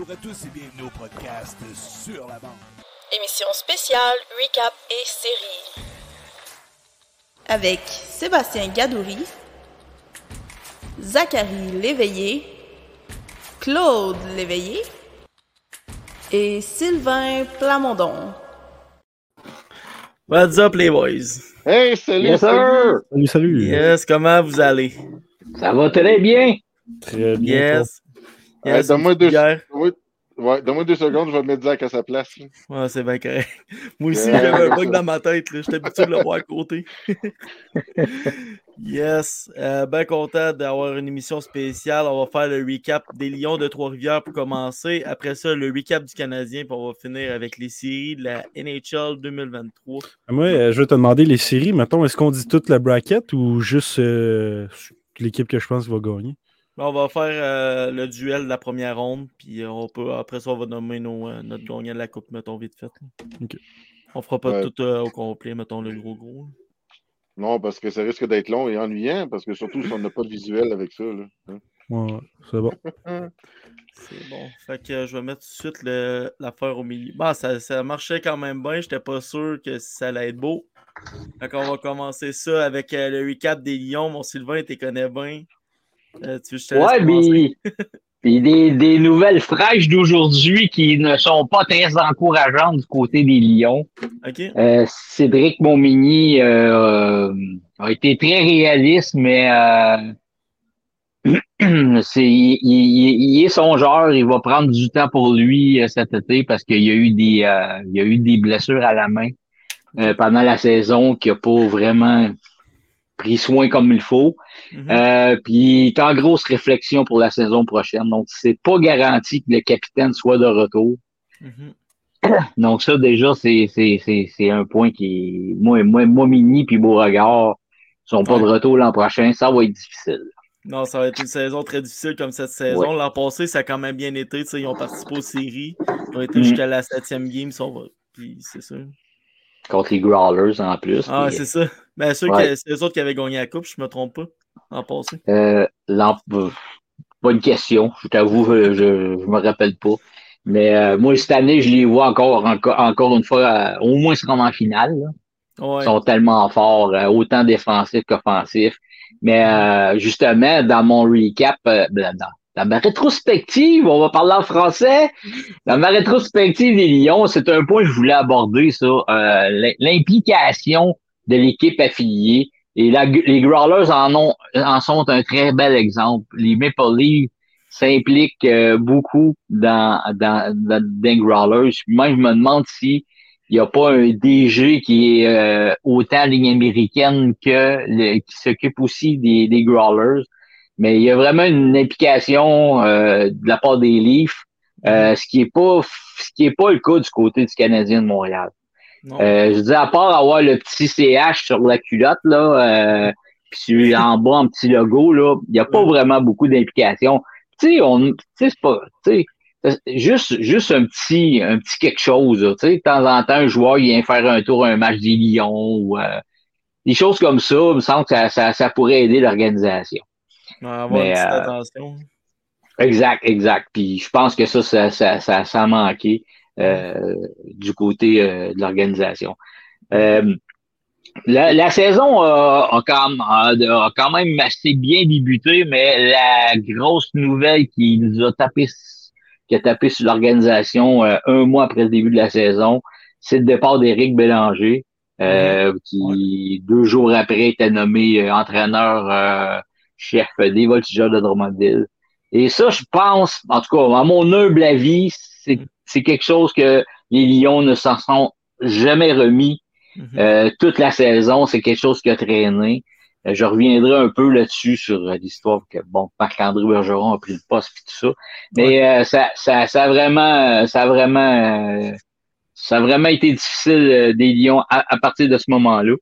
Bonjour à tous et bienvenue au podcast Sur la bande. Émission spéciale, recap et série. Avec Sébastien Gadoury, Zachary Léveillé, Claude Léveillé et Sylvain Plamondon. What's up les boys? Hey, salut, yes, sir! Salut, salut! Yes, comment vous allez? Ça va très bien! Très bien. Yes. Yes, donne-moi 2 secondes, je vais mettre Zach à sa place. Ouais, c'est bien correct. Moi aussi, j'avais un bug dans ma tête. J'étais habitué de le voir à côté. Yes, bien content d'avoir une émission spéciale. On va faire le recap des Lions de Trois-Rivières pour commencer. Après ça, le recap du Canadien, puis on va finir avec les séries de la NHL 2023. Moi, je vais te demander les séries. Mettons, est-ce qu'on dit toute la bracket ou juste l'équipe que je pense va gagner? On va faire le duel de la première ronde, puis après ça, on va nommer notre gagnant de la coupe, mettons, vite fait. Okay. On fera pas tout au complet, mettons, le gros. Non, parce que ça risque d'être long et ennuyant, parce que surtout si on n'a pas de visuel avec ça. Là. Ouais, c'est bon. C'est bon. Fait que je vais mettre tout de suite l'affaire au milieu. Bon, ça marchait quand même bien, j'étais pas sûr que ça allait être beau. Donc, on va commencer ça avec le recap des Lions. Mon Sylvain, tu connais bien. Puis des nouvelles fraîches d'aujourd'hui qui ne sont pas très encourageantes du côté des Lions. Okay. Cédric Montmini a été très réaliste, mais il est songeur. Il va prendre du temps pour lui cet été parce qu'il y a eu des blessures à la main pendant la saison qu'il n'a pas vraiment pris soin comme il faut. Mm-hmm. Puis il est en grosse réflexion pour la saison prochaine. Donc, c'est pas garanti que le capitaine soit de retour. Mm-hmm. Donc, ça, déjà, c'est un point qui... Mini puis Beauregard sont pas de retour l'an prochain. Ça va être difficile. Non, ça va être une saison très difficile comme cette saison. Ouais. L'an passé, ça a quand même bien été. Ils ont participé aux séries. Ils ont été jusqu'à la 7e game. Puis c'est sûr. Contre les Growlers, en plus. Ah, puis... c'est ça. Ben, c'est eux autres qui avaient gagné la coupe, je me trompe pas, en passé. Bonne question. Je t'avoue, je me rappelle pas. Mais moi, cette année, je les vois encore une fois, au moins se rendre en finale. Ouais. Ils sont tellement forts, autant défensifs qu'offensifs. Mais justement, dans mon recap, dans ma rétrospective, on va parler en français. Dans ma rétrospective des Lions, c'est un point que je voulais aborder, ça. L'implication de l'équipe affiliée. Et les Growlers en sont un très bel exemple. Les Maple Leafs s'impliquent beaucoup dans Growlers. Moi, je me demande s'il n'y a pas un DG qui est autant ligne américaine qui s'occupe aussi des Growlers. Mais il y a vraiment une implication de la part des Leafs, ce qui est pas le cas du côté du Canadien de Montréal. Je dis à part avoir le petit CH sur la culotte là, puis en bas un petit logo là, il y a pas vraiment beaucoup d'implication. Juste un petit quelque chose là, de temps en temps un joueur il vient faire un tour à un match des Lions ou des choses comme ça, il me semble que ça pourrait aider l'organisation. Avoir une petite attention. Exact. Puis je pense que ça manquait du côté de l'organisation. La saison a quand même assez bien débuté, mais la grosse nouvelle qui nous a tapé sur l'organisation un mois après le début de la saison, c'est le départ d'Éric Bélanger, qui 2 jours après était nommé entraîneur chef des Voltigeurs de Drummondville. Et ça, je pense, en tout cas, à mon humble avis, c'est quelque chose que les Lions ne s'en sont jamais remis toute la saison. C'est quelque chose qui a traîné. Je reviendrai un peu là-dessus sur l'histoire que Marc-André Bergeron a pris le poste et tout ça. Mais ça a vraiment été difficile des Lions à partir de ce moment-là.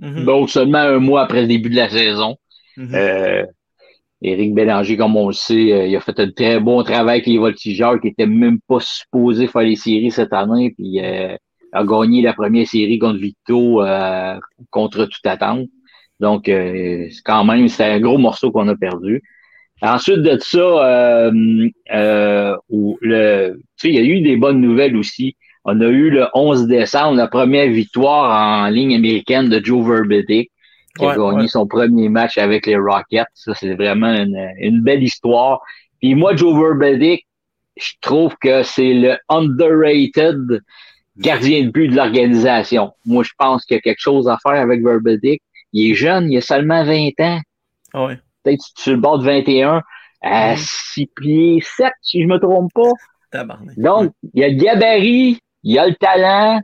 Mm-hmm. Donc seulement un mois après le début de la saison. Mm-hmm. Éric Bélanger, comme on le sait, il a fait un très bon travail avec les Voltigeurs qui n'étaient même pas supposés faire les séries cette année, puis a gagné la première série contre Victo contre toute attente. Donc, c'est un gros morceau qu'on a perdu. Ensuite de ça, il y a eu des bonnes nouvelles aussi. On a eu le 11 décembre la première victoire en ligne américaine de Joe Verbeek, qui a gagné son premier match avec les Rockets. Ça, c'est vraiment une belle histoire. Puis moi, Joe Verbeek, je trouve que c'est le underrated gardien de but de l'organisation. Moi, je pense qu'il y a quelque chose à faire avec Verbeek. Il est jeune, il a seulement 20 ans. Ah ouais. Peut-être sur le bord de 21, à 6 pieds 7, si je me trompe pas. Tabarnak. Donc, il y a le gabarit, il y a le talent.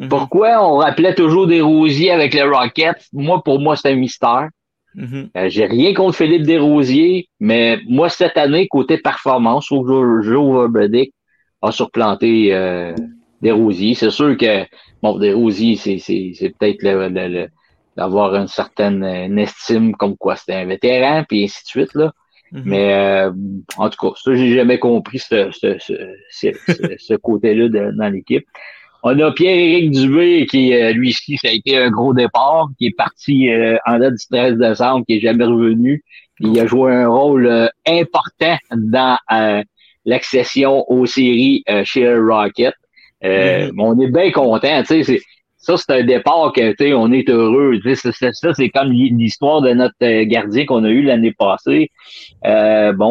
Mm-hmm. Pourquoi on rappelait toujours Desrosiers avec les Rockets? Moi, pour moi, c'est un mystère. Mm-hmm. J'ai rien contre Philippe Desrosiers, mais moi, cette année, côté performance, je trouve que Joe Verbeek a surplanté Desrosiers. C'est sûr que Desrosiers, c'est peut-être le d'avoir une certaine estime comme quoi c'était un vétéran, puis ainsi de suite, là. Mm-hmm. Mais en tout cas, ça, j'ai jamais compris ce côté-là dans l'équipe. On a Pierre-Éric Dubé, qui, lui ici, ça a été un gros départ, qui est parti en date du 13 décembre, qui est jamais revenu. Il a joué un rôle important dans l'accession aux séries chez le Rocket. Mm-hmm. On est bien content, tu sais, ça, c'est un départ que, tu sais, on est heureux. Ça, c'est comme l'histoire de notre gardien qu'on a eu l'année passée.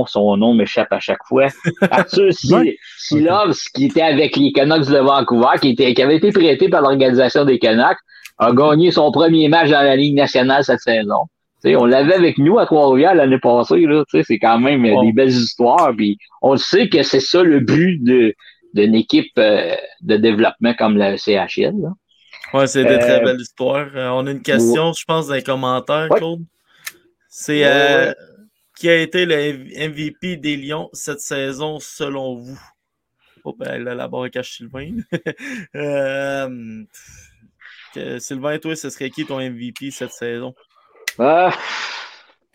Son nom m'échappe à chaque fois. Arthur Silov, qui était avec les Canucks de Vancouver, qui avait été prêté par l'organisation des Canucks, a gagné son premier match dans la Ligue nationale cette saison. T'sais, on l'avait avec nous à Trois-Rivières l'année passée, là. T'sais, c'est quand même des belles histoires. Puis on sait que c'est ça le but d'une équipe de développement comme la CHL, là. Oui, c'est des très belles histoires. On a une question, je pense, dans les commentaires, Claude. C'est qui a été le MVP des Lions cette saison, selon vous? Oh, ben là, la barre cache Sylvain. Sylvain, toi, ce serait qui ton MVP cette saison?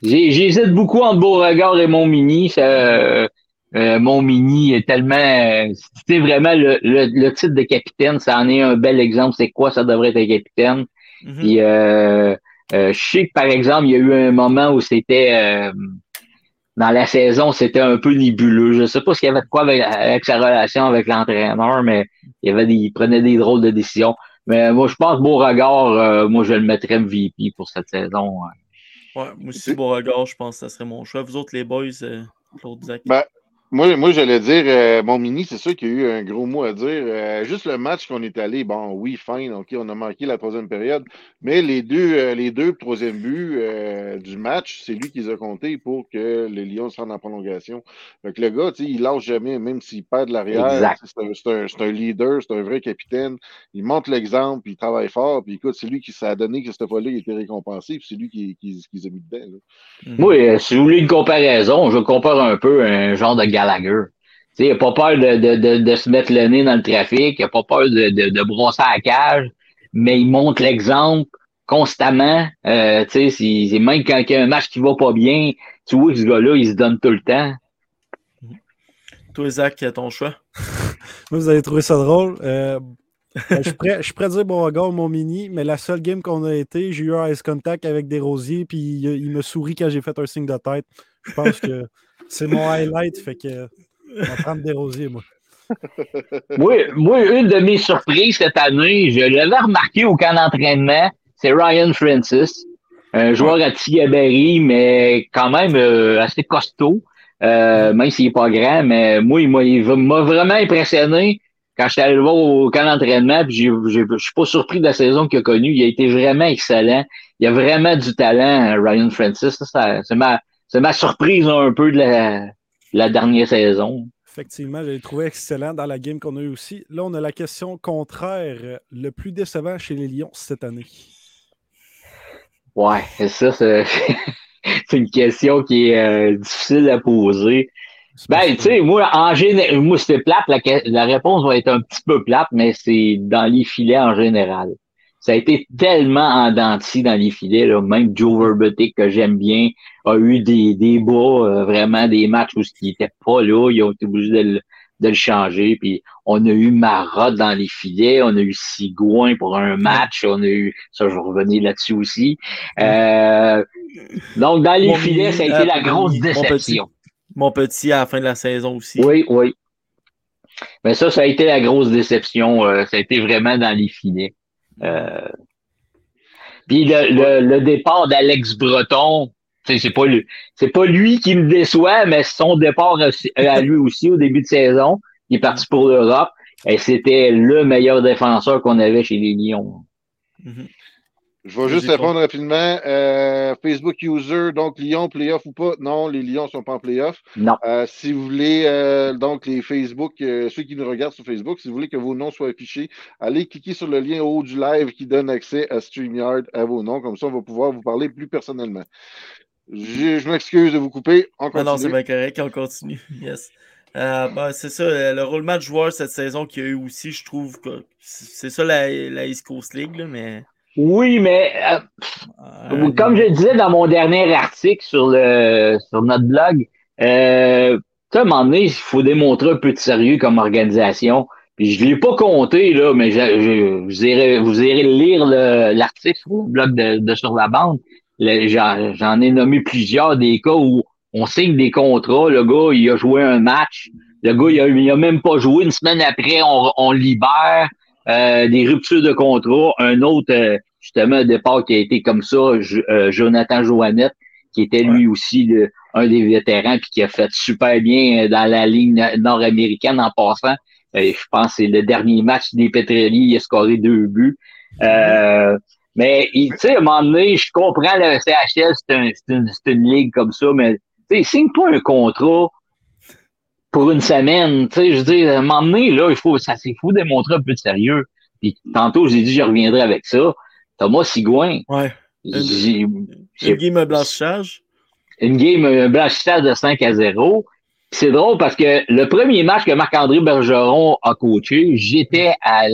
J'hésite beaucoup entre Beauregard et Montmini. Montmini est tellement... c'est vraiment le titre de capitaine, ça en est un bel exemple. C'est quoi ça devrait être un capitaine? Mm-hmm. Puis, je sais que, par exemple, il y a eu un moment où c'était... dans la saison, c'était un peu nébuleux. Je sais pas ce qu'il y avait de quoi avec sa relation avec l'entraîneur, mais il prenait des drôles de décisions. Mais moi, je pense que Beauregard, moi, je le mettrais MVP pour cette saison. Ouais, moi aussi, Beauregard, je pense que ça serait mon choix. Vous autres, les boys, Claude Zach. Moi, j'allais dire, Montmini, c'est sûr qu'il y a eu un gros mot à dire. Juste le match qu'on est allé, OK, on a manqué la troisième période, mais les deux troisième buts du match, c'est lui qui les a comptés pour que les Lions se rendent en prolongation. Fait que le gars, tu sais, il lâche jamais, même s'il perd de l'arrière. C'est un leader, c'est un vrai capitaine. Il montre l'exemple, puis il travaille fort, puis écoute, c'est lui qui s'est donné que cette fois-là, il était récompensé, puis c'est lui qui les a mis dedans. Mm-hmm. Oui, si vous voulez une comparaison, je compare un peu un genre de Gallagher. Tu sais, il n'a pas peur de se mettre le nez dans le trafic, il n'a pas peur de brosser à la cage, mais il montre l'exemple constamment. Tu sais, même quand il y a un match qui va pas bien, tu vois que ce gars-là, il se donne tout le temps. Toi, Zach, ton choix? Moi, vous avez trouvé ça drôle. Je suis prêt à dire Beauregard, Montmini, mais la seule game qu'on a été, j'ai eu un ice contact avec Desrosiers, puis il me sourit quand j'ai fait un signe de tête. Je pense que c'est mon highlight, fait que on va prendre Desrosiers, moi. Moi, une de mes surprises cette année, je l'avais remarqué au camp d'entraînement, c'est Ryan Francis, un joueur à petit gabarit, mais quand même assez costaud, même s'il n'est pas grand, mais moi, il m'a vraiment impressionné quand j'étais allé le voir au camp d'entraînement, puis je suis pas surpris de la saison qu'il a connue. Il a été vraiment excellent. Il a vraiment du talent, Ryan Francis. C'est ma surprise un peu de la dernière saison. Effectivement, je l'ai trouvé excellent dans la game qu'on a eu aussi. Là, on a la question contraire. Le plus décevant chez les Lions cette année? Ouais, ça, c'est une question qui est difficile à poser. Ben, tu sais, moi, en général, c'était plate. La réponse va être un petit peu plate, mais c'est dans les filets en général. Ça a été tellement en dents de scie dans les filets, là. Même Joe Verbeek, que j'aime bien, a eu des bas, vraiment des matchs où ce qui n'était pas là. Ils ont été obligés de de le changer. Puis on a eu Marotte dans les filets, on a eu Sigouin pour un match, on a eu ça, je revenais là-dessus aussi. Donc dans les filets, ça a été la grosse déception. Mon petit à la fin de la saison aussi. Oui. Mais ça a été la grosse déception. Ça a été vraiment dans les filets. Puis le départ d'Alex Breton, c'est pas lui qui me déçoit, mais son départ à lui aussi au début de saison, il est parti pour l'Europe et c'était le meilleur défenseur qu'on avait chez les Lions. Mm-hmm. Je vais juste répondre rapidement. Facebook user, donc Lyon, playoff ou pas? Non, les Lions ne sont pas en playoff. Non. Si vous voulez, donc les Facebook, ceux qui nous regardent sur Facebook, si vous voulez que vos noms soient affichés, allez cliquer sur le lien au haut du live qui donne accès à StreamYard à vos noms. Comme ça, on va pouvoir vous parler plus personnellement. Je m'excuse de vous couper. On continue. Non, c'est bien correct. On continue. Yes. C'est ça, le roulement de joueurs cette saison qu'il y a eu aussi, je trouve que c'est ça la East Coast League, là, mais... Oui, mais comme je disais dans mon dernier article sur notre blog, à un moment donné, il faut démontrer un peu de sérieux comme organisation. Puis je ne l'ai pas compté, là, mais vous irez lire l'article sur le blog de Sur la Bande. J'en ai nommé plusieurs des cas où on signe des contrats, le gars il a joué un match, le gars il a même pas joué, une semaine après on libère. Des ruptures de contrat, un autre justement départ qui a été comme ça, Jonathan Joannette, qui était lui aussi un des vétérans puis qui a fait super bien dans la ligne nord-américaine en passant. Je pense que c'est le dernier match des Pétreliers, il a scoré 2 buts. Mais tu sais, à un moment donné, je comprends le CHL, c'est une ligue comme ça, mais tu sais, signe pas un contrat pour une semaine, tu sais, je veux dire, à un moment donné, là, il faut démontrer un peu de sérieux. Puis tantôt, j'ai dit, je reviendrai avec ça. Thomas Sigouin. Ouais. Une game blanchissage. Une game blanchissage de 5-0. Puis c'est drôle parce que le premier match que Marc-André Bergeron a coaché, j'étais à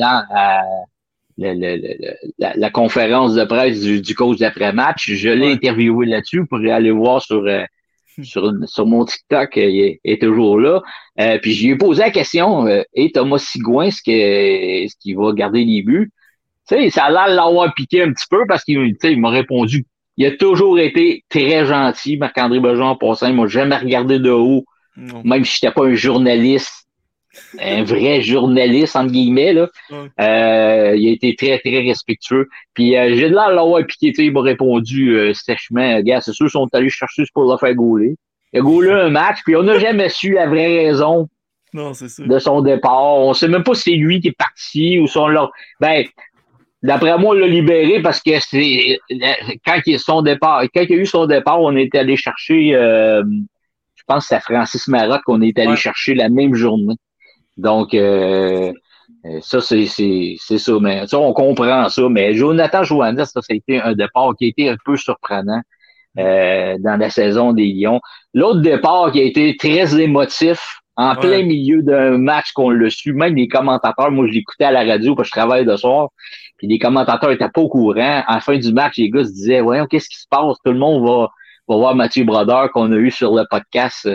la conférence de presse du coach d'après-match. Je l'ai interviewé là-dessus pour aller voir sur mon TikTok, il est toujours là. Puis j'ai posé la question, et Thomas Sigouin, est-ce qu'il va garder les buts? Tu sais, ça a l'air de l'avoir piqué un petit peu parce qu'il m'a répondu. Il a toujours été très gentil, Marc-André Bergeron en passant. Il m'a jamais regardé de haut, même si j'étais pas un journaliste, un vrai journaliste, entre guillemets, là. Il a été très, très respectueux. Puis j'ai de l'air de l'avoir piqué, il m'a répondu sèchement, gars, c'est sûr, ils sont allés chercher pour le faire gauler. Il a gaulé un match, puis on n'a jamais su la vraie raison de son départ. On ne sait même pas si c'est lui qui est parti ou si on l'a... Ben, d'après moi, on l'a libéré parce que c'est... Quand il y a eu son départ, on est allé chercher... je pense que c'est à Francis Marotte qu'on est allé chercher la même journée. Donc, ça, c'est ça. Mais ça, on comprend ça. Mais Jonathan Joannette, ça a été un départ qui a été un peu surprenant dans la saison des Lions. L'autre départ qui a été très émotif, en plein milieu d'un match qu'on l'a su, même les commentateurs, moi, je l'écoutais à la radio parce que je travaille de soir, puis les commentateurs étaient pas au courant. À la fin du match, les gars se disaient, voyons, qu'est-ce qui se passe? Tout le monde va voir Mathieu Brodeur qu'on a eu sur le podcast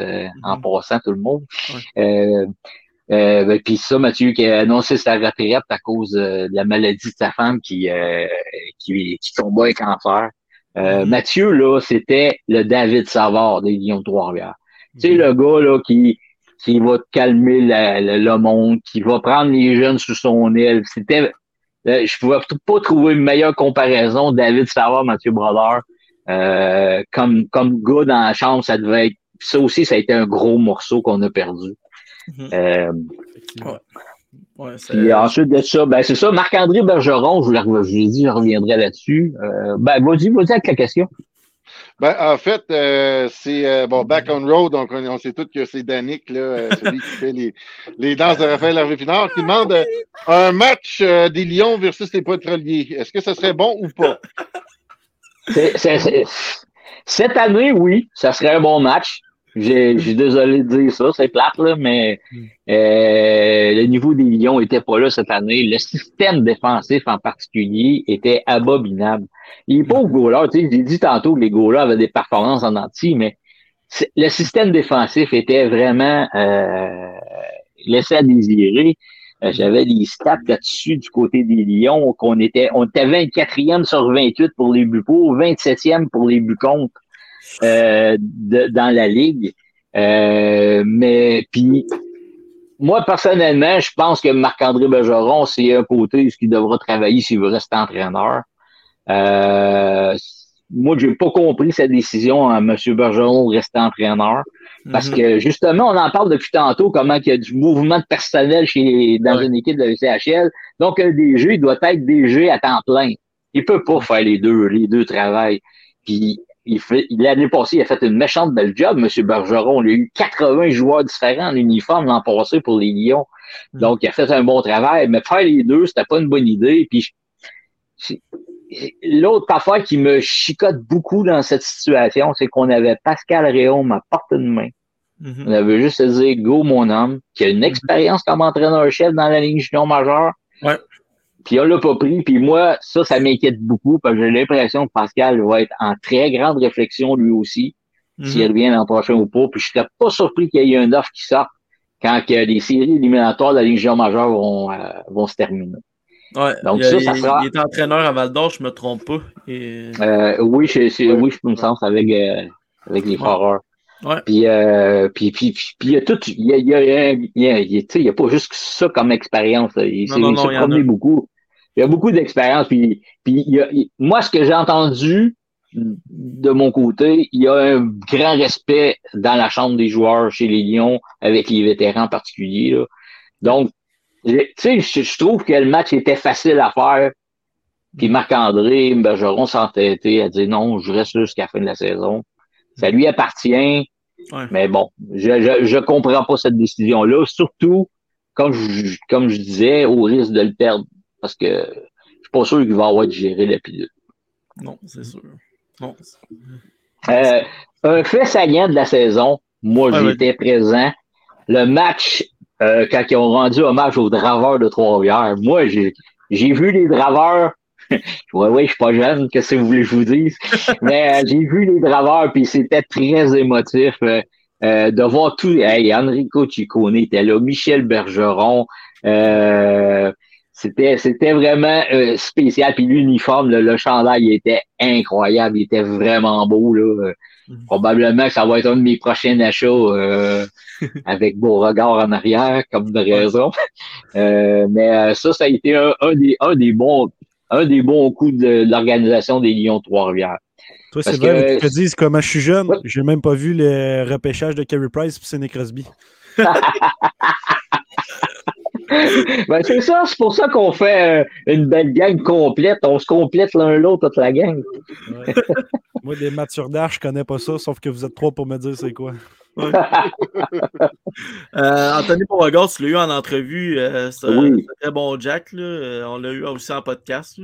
en passant, tout le monde. Puis ça, Mathieu qui a annoncé sa retraite à cause de la maladie de sa femme qui combat avec cancer. Mathieu, là, c'était le David Savard des Lions de Trois-Rivières. Tu sais, le gars là qui va calmer le monde, qui va prendre les jeunes sous son aile. C'était, je pouvais pas trouver une meilleure comparaison David Savard, Mathieu Brodeur. Comme gars dans la chambre, ça devait être... Ça aussi, ça a été un gros morceau qu'on a perdu. Puis ensuite de ça, ben c'est ça, Marc-André Bergeron, je l'ai dit, je reviendrai là-dessus. Vas-y avec la question. Ben, en fait, c'est Back on Road, donc on sait tous que c'est Danik, là, celui qui fait les danses de Raphaël Harvey-Pinard, qui demande un match des Lions versus les Pétroliers. Est-ce que ça serait bon ou pas? Cette année, oui, ça serait un bon match. Je suis désolé de dire ça, c'est plate, là, mais le niveau des Lions était pas là cette année. Le système défensif en particulier était abominable. Les pauvres Growlers, tu sais, j'ai dit tantôt que les Growlers avaient des performances en entier, mais le système défensif était vraiment laissé à désirer. J'avais les stats là-dessus du côté des Lions, qu'on était, on était 24e sur 28 pour les buts pour, 27e pour les buts contre dans la ligue. Mais puis moi personnellement, je pense que Marc-André Bergeron, c'est un côté ce qu'il devra travailler s'il veut rester entraîneur. Moi, j'ai pas compris sa décision à M. Bergeron de rester entraîneur. Parce que, justement, on en parle depuis tantôt, comment il y a du mouvement de personnel dans une équipe de la UCHL. Donc, un DG, il doit être DG à temps plein. Il peut pas faire les deux travails. Puis, l'année passée, il a fait une méchante belle job, M. Bergeron. Il a eu 80 joueurs différents en uniforme l'an passé pour les Lions. Donc, il a fait un bon travail. Mais faire les deux, c'était pas une bonne idée. Puis, l'autre affaire qui me chicote beaucoup dans cette situation, c'est qu'on avait Pascal Réaume à portée de main. On avait juste à dire « Go, mon homme », qui a une expérience comme entraîneur-chef dans la ligue junior majeure. Ouais. Puis on l'a pas pris. Puis moi, ça m'inquiète beaucoup parce que j'ai l'impression que Pascal va être en très grande réflexion lui aussi, s'il revient l'an prochain ou pas. Puis je serais pas surpris qu'il y ait une offre qui sorte quand que les séries éliminatoires de la ligue junior majeure vont se terminer. Ouais, donc ça sera... Il était entraîneur à Val-d'or, je me trompe pas. Et... je me sens avec les Foreurs. Ouais. Puis il y a pas juste ça comme expérience. Il s'est promené beaucoup. Il y a beaucoup d'expérience. Moi, ce que j'ai entendu de mon côté, il y a un grand respect dans la chambre des joueurs chez les Lions, avec les vétérans en particulier. Là. Donc, tu sais, je trouve que le match était facile à faire. Puis Marc-André Bergeron s'entêtait à dire non, je reste jusqu'à la fin de la saison. Ça lui appartient. Ouais. Mais bon, je comprends pas cette décision-là. Surtout, comme je disais, au risque de le perdre. Parce que je suis pas sûr qu'il va avoir digéré la pilule. Non, c'est sûr. Non. Un fait saillant de la saison, moi j'étais présent. Le match. Quand ils ont rendu hommage aux draveurs de Trois-Rivières, moi, j'ai vu les draveurs. Oui, je suis pas jeune, qu'est-ce que vous voulez que je vous dise? Mais j'ai vu les draveurs, puis c'était très émotif de voir tout. Hey, Enrico Ciccone était là, Michel Bergeron. C'était vraiment spécial. Puis l'uniforme, le chandail, il était incroyable. Il était vraiment beau, là. Probablement que ça va être un de mes prochains achats avec Beauregard en arrière, comme de raison. Mais ça a été un des bons coups de l'organisation des Lions de Trois-Rivières. Toi, c'est vrai que tu te dises comment je suis jeune, j'ai même pas vu le repêchage de Carey Price et Sidney Crosby. Ben, c'est pour ça qu'on fait une belle gang complète. On se complète l'un l'autre, toute la gang. Ouais. Moi, des matures d'art, je connais pas ça, sauf que vous êtes trois pour me dire c'est quoi. Ouais. Anthony Beauregard, tu l'as eu en entrevue. C'est très bon Jack. Là. On l'a eu aussi en podcast.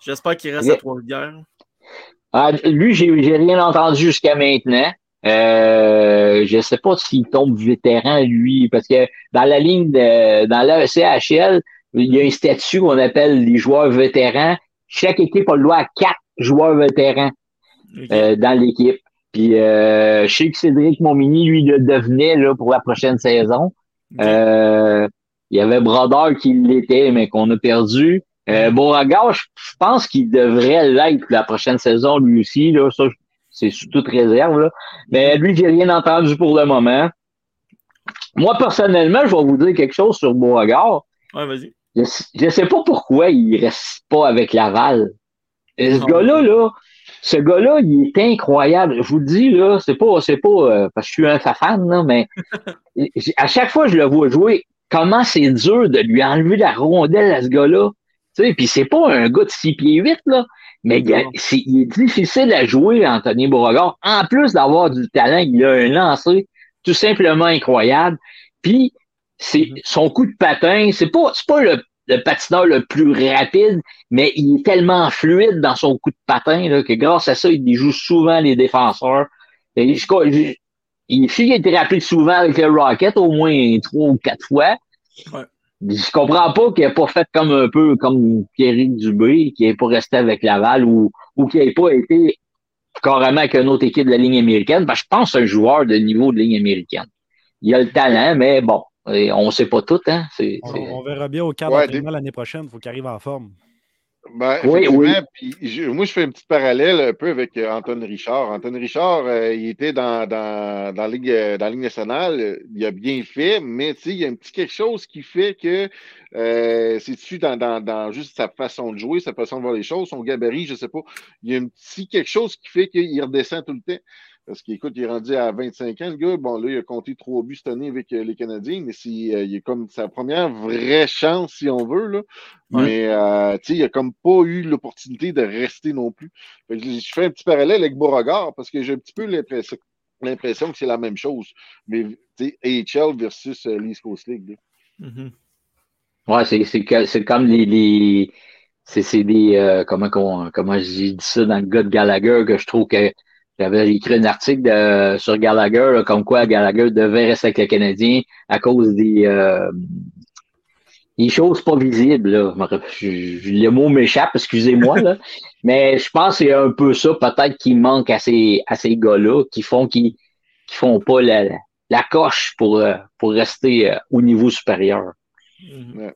J'espère qu'il reste à Trois-Rivières. Lui, j'ai rien entendu jusqu'à maintenant. Je sais pas s'il tombe vétéran, lui, parce que dans la ligne dans la CHL, il y a un statut qu'on appelle les joueurs vétérans. Chaque équipe a le droit à 4 joueurs vétérans dans l'équipe. Puis je sais que Cédric Montmini, lui, le devenait là, pour la prochaine saison. Il y avait Brodeur qui l'était, mais qu'on a perdu. Beauregard, je pense qu'il devrait l'être la prochaine saison, lui aussi. Là, ça, c'est sous toute réserve, là. Mais lui, j'ai rien entendu pour le moment. Moi, personnellement, je vais vous dire quelque chose sur Beauregard. Ouais, vas-y. Je sais pas pourquoi il reste pas avec Laval. Ce gars-là, il est incroyable. Je vous le dis, là, c'est pas parce que je suis un fan, là, mais à chaque fois que je le vois jouer, comment c'est dur de lui enlever la rondelle à ce gars-là. Tu sais, puis c'est pas un gars de 6 pieds 8, là. Mais il est difficile à jouer, Anthony Beauregard. En plus d'avoir du talent, il a un lancer tout simplement incroyable. Puis, son coup de patin, c'est pas le patineur le plus rapide, mais il est tellement fluide dans son coup de patin là, que grâce à ça, il déjoue souvent les défenseurs. Et il a été rappelé souvent avec le Rocket, au moins 3 ou 4 fois. Ouais. Je comprends pas qu'il n'ait pas fait comme un peu comme Pierrick Dubé, qu'il n'ait pas resté avec Laval ou qu'il n'ait pas été carrément avec une autre équipe de la ligne américaine. Parce que je pense que c'est un joueur de niveau de ligne américaine. il a le talent, mais bon, on ne sait pas tout. Hein. On verra bien au cadre d'entraînement l'année prochaine. Il faut qu'il arrive en forme. Ben, oui. Puis moi, je fais un petit parallèle un peu avec Anthony Richard. Anthony Richard, il était dans la Ligue nationale. Il a bien fait, mais il y a un petit quelque chose qui fait que c'est-tu dans juste sa façon de jouer, sa façon de voir les choses, son gabarit, je ne sais pas. Il y a un petit quelque chose qui fait qu'il redescend tout le temps. Parce qu'écoute, il est rendu à 25 ans, le gars. Bon, là, il a compté 3 buts cette année avec les Canadiens, mais il est comme sa première vraie chance, si on veut, là. Ouais. Mais, tu sais, il a comme pas eu l'opportunité de rester non plus. Fait que je fais un petit parallèle avec Beauregard, parce que j'ai un petit peu l'impression que c'est la même chose. Mais, tu sais, AHL versus l'East Coast League, là. Mm-hmm. Ouais, c'est comme les... C'est des... comment j'ai dit ça dans le gars de Gallagher, que je trouve que... J'avais écrit un article sur Gallagher, là, comme quoi Gallagher devait rester avec le Canadien à cause des choses pas visibles. Là. Le mot m'échappe, excusez-moi. Là. Mais je pense que c'est un peu ça, peut-être, qui manque à ces gars-là, qui font pas la coche pour rester au niveau supérieur. Mm-hmm.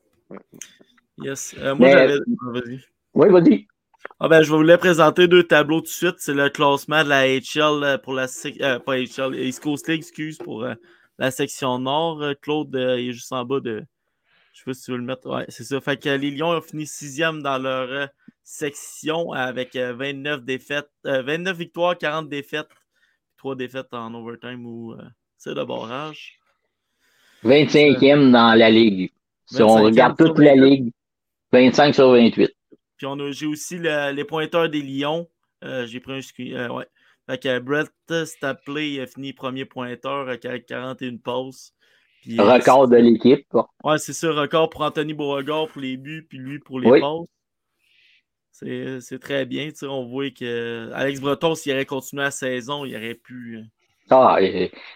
Yes. Vas-y. Oui, vas-y. Ah ben, je voulais présenter 2 tableaux tout de suite. C'est le classement de la HL pour la East Coast League, pour la section Nord. Claude, il est juste en bas de... Je sais pas si tu veux le mettre. Ouais, c'est ça. Fait que les Lions ont fini 6e dans leur section avec 29 défaites. 29 victoires, 40 défaites. 3 défaites en overtime ou c'est de barrage. 25e dans la Ligue. Si on regarde toute la Ligue, 25 sur 28. Puis j'ai aussi les pointeurs des Lions. J'ai pris un squeeze. Ouais. Fait que Brett Stapley, il a fini premier pointeur avec 41 passes. Puis, record de l'équipe. Ouais, c'est ça, record pour Anthony Beauregard pour les buts, puis lui pour les passes. C'est très bien. Tu sais, on voit que Alex Breton, s'il aurait continué la saison, il aurait pu.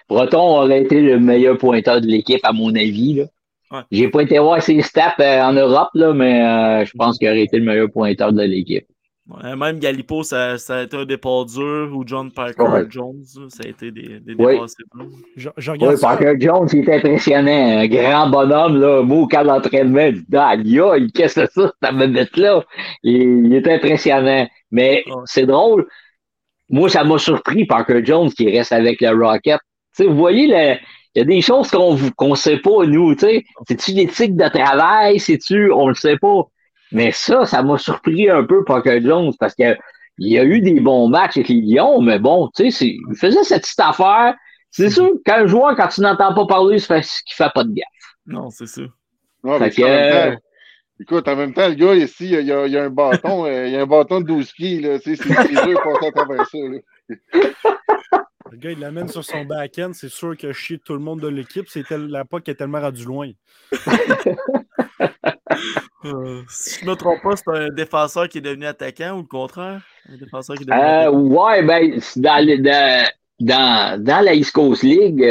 Breton aurait été le meilleur pointeur de l'équipe, à mon avis, là. Ouais. J'ai pas été voir ses stats en Europe, là, mais je pense qu'il aurait été le meilleur pointeur de l'équipe. Ouais, même Gallipo, ça a été un départ dur, ou John Parker Jones, ça a été des départs Parker Jones, il était impressionnant. Un grand bonhomme, là, au camp d'entraînement, qu'est-ce que c'est ça, me mettre là? Il était impressionnant. Mais c'est drôle, moi, ça m'a surpris, Parker Jones, qui reste avec le Rocket. T'sais, vous voyez, il y a des choses qu'on sait pas, nous, tu sais. C'est-tu l'éthique de travail? On le sait pas. Mais ça m'a surpris un peu, Parker Jones, parce qu'il y a eu des bons matchs avec les Lions, mais bon, tu sais, il faisait cette petite affaire. C'est sûr qu'un joueur, quand tu n'entends pas parler, c'est parce qu'il fait pas de gaffe. Non, c'est sûr. Ouais, fait que... Écoute, en même temps, le gars, ici, il y a un bâton, il y a un bâton de 12 pieds, là, tu sais, c'est sûr qu'on s'entend bien ça, là. Le gars, il l'amène sur son back-end, c'est sûr qu'il a chié tout le monde de l'équipe. La POC est tellement rendue loin. Si je ne me trompe pas, c'est un défenseur qui est devenu attaquant ou le contraire? Un défenseur qui est devenu ouais, ben, dans la East Coast League,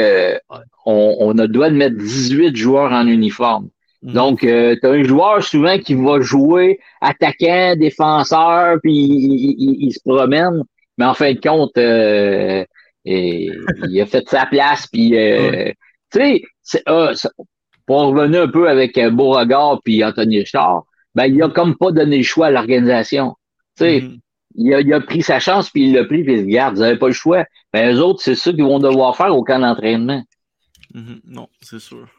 on a le droit de mettre 18 joueurs en uniforme. Mm-hmm. Donc, tu as un joueur souvent qui va jouer attaquant, défenseur, puis il se promène. Mais en fin de compte, et il a fait sa place, puis tu sais, pour revenir un peu avec Beauregard puis Anthony Richard, ben il a comme pas donné le choix à l'organisation. Tu sais, il a pris sa chance, puis il l'a pris, puis il se garde, vous n'avez pas le choix. Mais eux autres, c'est ça qu'ils vont devoir faire au camp d'entraînement. Mm-hmm. Non, c'est sûr.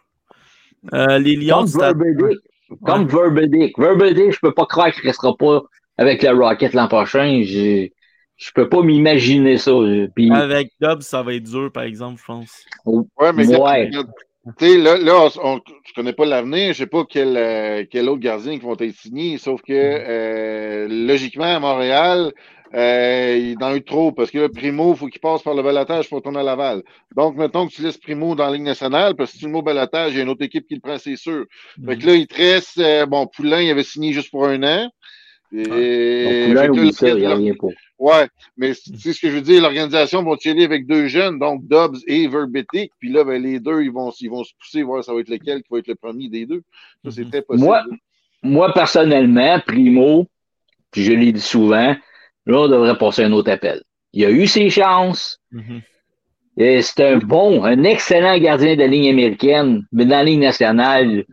Les Lions. Comme Verbeek. Verbeek, je peux pas croire qu'il restera pas avec le Rocket l'an prochain. Je peux pas m'imaginer ça. Puis... Avec Dub, ça va être dur, par exemple, je pense. Ouais, mais là, je connais pas l'avenir, je sais pas quel autre gardien qui vont être signés, sauf que logiquement, à Montréal, il en a eu trop, parce que là, Primo, il faut qu'il passe par le balotage pour tourner à Laval. Donc, mettons que tu laisses Primo dans la Ligue nationale, parce que si tu le mets au balotage, il y a une autre équipe qui le prend, c'est sûr. Fait que là, il te reste, Poehling, il avait signé juste pour 1 an. Et... Donc, Poehling, il n'y a rien pour. Ouais, mais c'est ce que je veux dire, l'organisation va tirer avec 2 jeunes, donc Dobbs et Verbetic, puis là, ben, les deux, ils vont se pousser, voir ça va être lequel qui va être le premier des deux. Ça, c'est très possible. Moi, personnellement, Primo, puis je l'ai dit souvent, là, on devrait passer un autre appel. Il a eu ses chances. Mm-hmm. Et c'est un excellent gardien de ligne américaine, mais dans la ligne nationale,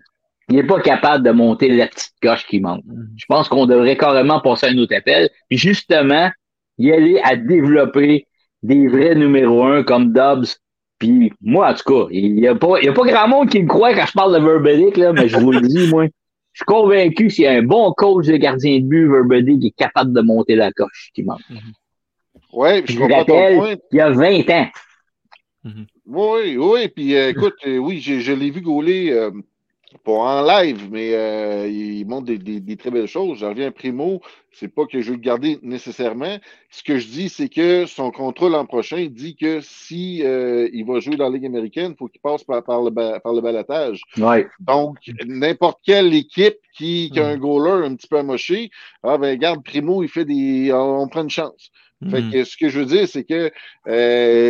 il n'est pas capable de monter la petite coche qui monte. Je pense qu'on devrait carrément passer à un autre appel, puis justement, y aller à développer des vrais numéros 1 comme Dobbs. Puis moi, en tout cas, il n'y a pas grand monde qui me croit quand je parle de Verbeek, là, mais je vous le dis, moi, je suis convaincu que s'il y a un bon coach de gardien de but, Verbeek est capable de monter la coche qui monte. Oui, je comprends ton point. Il y a 20 ans. Mm-hmm. Oui, puis écoute, oui, je l'ai vu gauler pas en live, mais il montre des très belles choses. J'en reviens à Primo, c'est pas que je veux le garder nécessairement. Ce que je dis, c'est que son contrat l'an prochain dit que si il va jouer dans la Ligue américaine, il faut qu'il passe par le ballottage. Ouais. Donc, n'importe quelle équipe qui a un goaler un petit peu amoché, garde Primo, il fait on prend une chance. Fait que ce que je veux dire, c'est que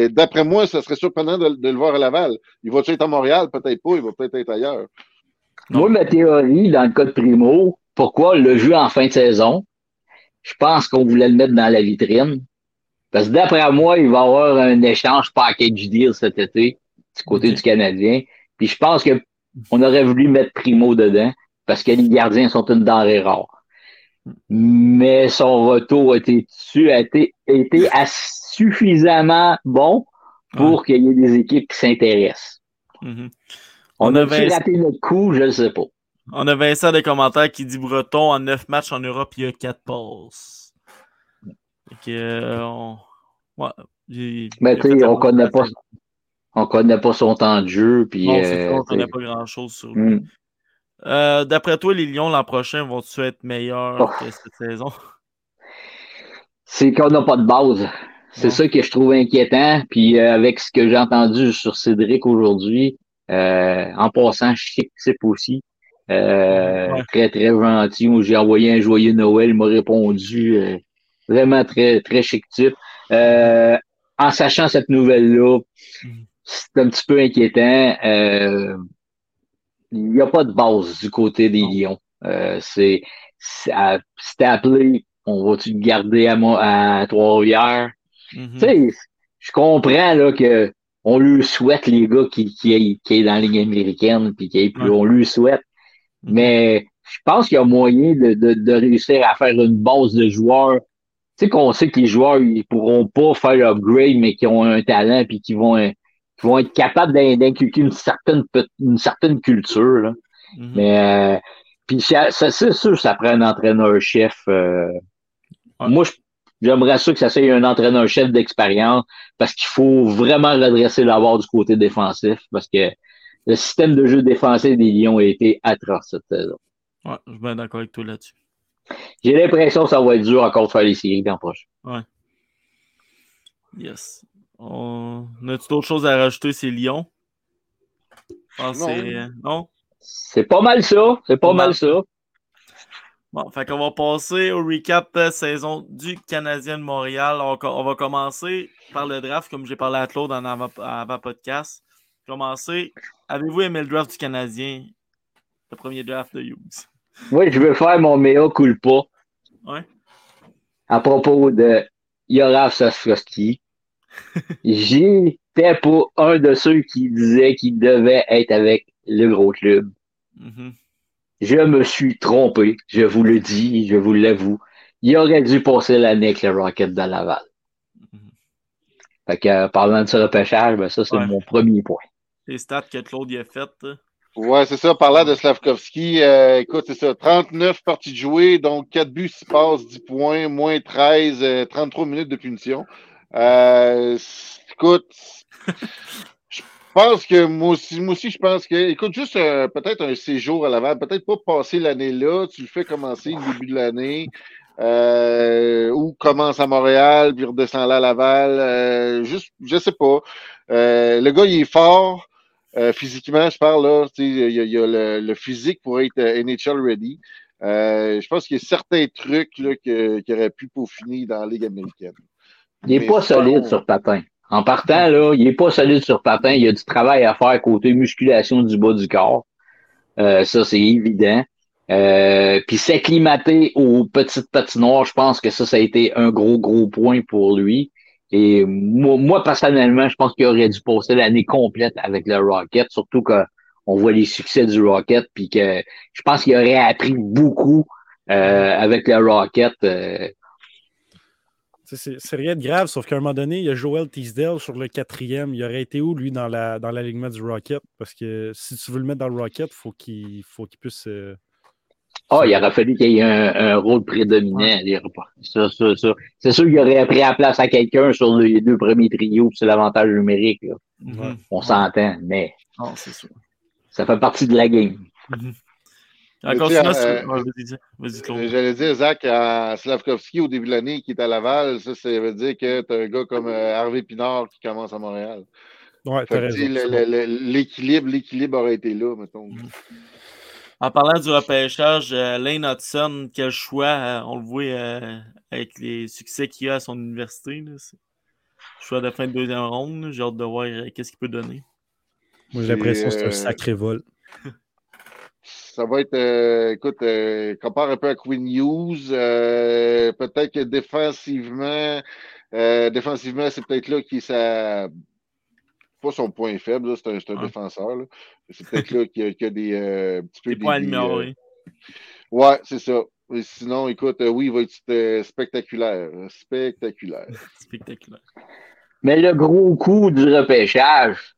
d'après moi, ça serait surprenant de le voir à Laval. Il va-tu être à Montréal? Peut-être pas, il va peut-être être ailleurs. Non. Moi, ma théorie, dans le cas de Primo, pourquoi le jeu en fin de saison? Je pense qu'on voulait le mettre dans la vitrine. Parce que d'après moi, il va y avoir un échange package deal cet été, du côté du Canadien. Puis je pense qu'on aurait voulu mettre Primo dedans, parce que les gardiens sont une denrée rare. Mais son retour a été suffisamment bon pour qu'il y ait des équipes qui s'intéressent. Mm-hmm. On avait raté notre coup, je ne sais pas. On a Vincent des commentaires qui dit Breton, en 9 matchs en Europe, il y a 4 passes. Mais tu sais, on ne connaît pas son temps de jeu. Puis, non, on ne connaît pas grand-chose sur lui. D'après toi, les Lions l'an prochain vont-tu être meilleurs que cette saison? C'est qu'on n'a pas de base. C'est ça que je trouve inquiétant. Puis avec ce que j'ai entendu sur Cédric aujourd'hui, en passant, Chic Tip aussi, très très gentil. Où j'ai envoyé un joyeux Noël, il m'a répondu vraiment très très Chic Tip. En sachant cette nouvelle-là, c'est un petit peu inquiétant. Il n'y a pas de base du côté des Lions. C'était appelé, on va-tu le garder à Trois-Rivières? Mm-hmm. Tu sais, je comprends là que on lui souhaite, les gars qui est dans la Ligue américaine, puis on lui souhaite. Mais je pense qu'il y a moyen de réussir à faire une base de joueurs. Tu sais qu'on sait que les joueurs, ils pourront pas faire l'upgrade, mais qui ont un talent, puis qui vont être capables d'inculquer une certaine culture. Là. Mm-hmm. Mais puis c'est sûr ça prend un entraîneur-chef. Moi, j'aimerais ça que ça soit un entraîneur-chef d'expérience, parce qu'il faut vraiment redresser la barre du côté défensif, parce que le système de jeu défensif des Lions a été atroce cette saison. Ouais, je suis bien d'accord avec toi là-dessus. J'ai l'impression que ça va être dur encore de faire les séries l'an prochain. Ouais. Yes. On a-tu d'autres choses à rajouter, c'est Lyon? Non. C'est pas mal ça. Bon, fait qu'on va passer au recap de saison du Canadien de Montréal. On va commencer par le draft, comme j'ai parlé à Claude en avant podcast. Avez-vous aimé le draft du Canadien? Le premier draft de Hughes. Oui, je veux faire mon mea culpa. Oui. À propos de Yorav Sosrowski. J'étais pour un de ceux qui disaient qu'il devait être avec le gros club. Mm-hmm. Je me suis trompé, je vous le dis, je vous l'avoue. Il aurait dû passer l'année avec le Rocket de Laval. Mm-hmm. Fait que, parlant de ce repêchage, ben ça, c'est mon premier point. Les stats que Claude y a faites. Oui, c'est ça. Parlant de Slavkovski, écoute, c'est ça. 39 parties de jouer, donc 4 buts, 6 passes, 10 points, moins 13, 33 minutes de punition. Écoute, je pense que moi aussi, je pense que, écoute, juste peut-être un séjour à Laval, peut-être pas passer l'année là, tu le fais commencer le début de l'année, ou commence à Montréal, puis redescend là à Laval, juste, je sais pas. Le gars, il est fort, physiquement, je parle là, tu sais, il y a le physique pour être NHL ready. Je pense qu'il y a certains trucs là qu'il aurait pu peaufiner dans la Ligue américaine. Il n'est pas solide sur patin. En partant, là, il n'est pas solide sur patin. Il y a du travail à faire côté musculation du bas du corps. Ça, c'est évident. Puis s'acclimater aux petites patinoires, je pense que ça a été un gros point pour lui. Et moi, personnellement, je pense qu'il aurait dû passer l'année complète avec le Rocket, surtout qu'on voit les succès du Rocket, puis que je pense qu'il aurait appris beaucoup avec le Rocket. C'est rien de grave, sauf qu'à un moment donné, il y a Joel Teasdale sur le 4e. Il aurait été où, lui, dans l'alignement du Rocket? Parce que si tu veux le mettre dans le Rocket, il faut qu'il puisse... il aurait fallu qu'il y ait un rôle prédominant. Ça. C'est sûr qu'il aurait pris la place à quelqu'un sur les deux premiers trios, c'est l'avantage numérique. Là. Mm-hmm. On s'entend, mais c'est sûr. Ça fait partie de la game. Mm-hmm. J'allais dire, Zach, à Slavkovski, au début de l'année, qui est à Laval, ça veut dire que tu as un gars comme Harvey-Pinard qui commence à Montréal. Ouais, l'équilibre aurait été là, mettons. Mm-hmm. En parlant du repêchage, Lane Hudson, quel choix, on le voit avec les succès qu'il a à son université. Là, choix de fin de 2e ronde, j'ai hâte de voir qu'est-ce qu'il peut donner. Moi, j'ai l'impression que c'est un sacré vol. Ça va être, compare un peu à Quinn Hughes, peut-être que défensivement, c'est peut-être là qu'il s'est... pas son point faible, là, c'est un défenseur. Là. C'est peut-être là qu'il y a des... des points améliorés. Ouais, c'est ça. Et sinon, écoute, oui, il va être spectaculaire. Spectaculaire. Mais le gros coup du repêchage,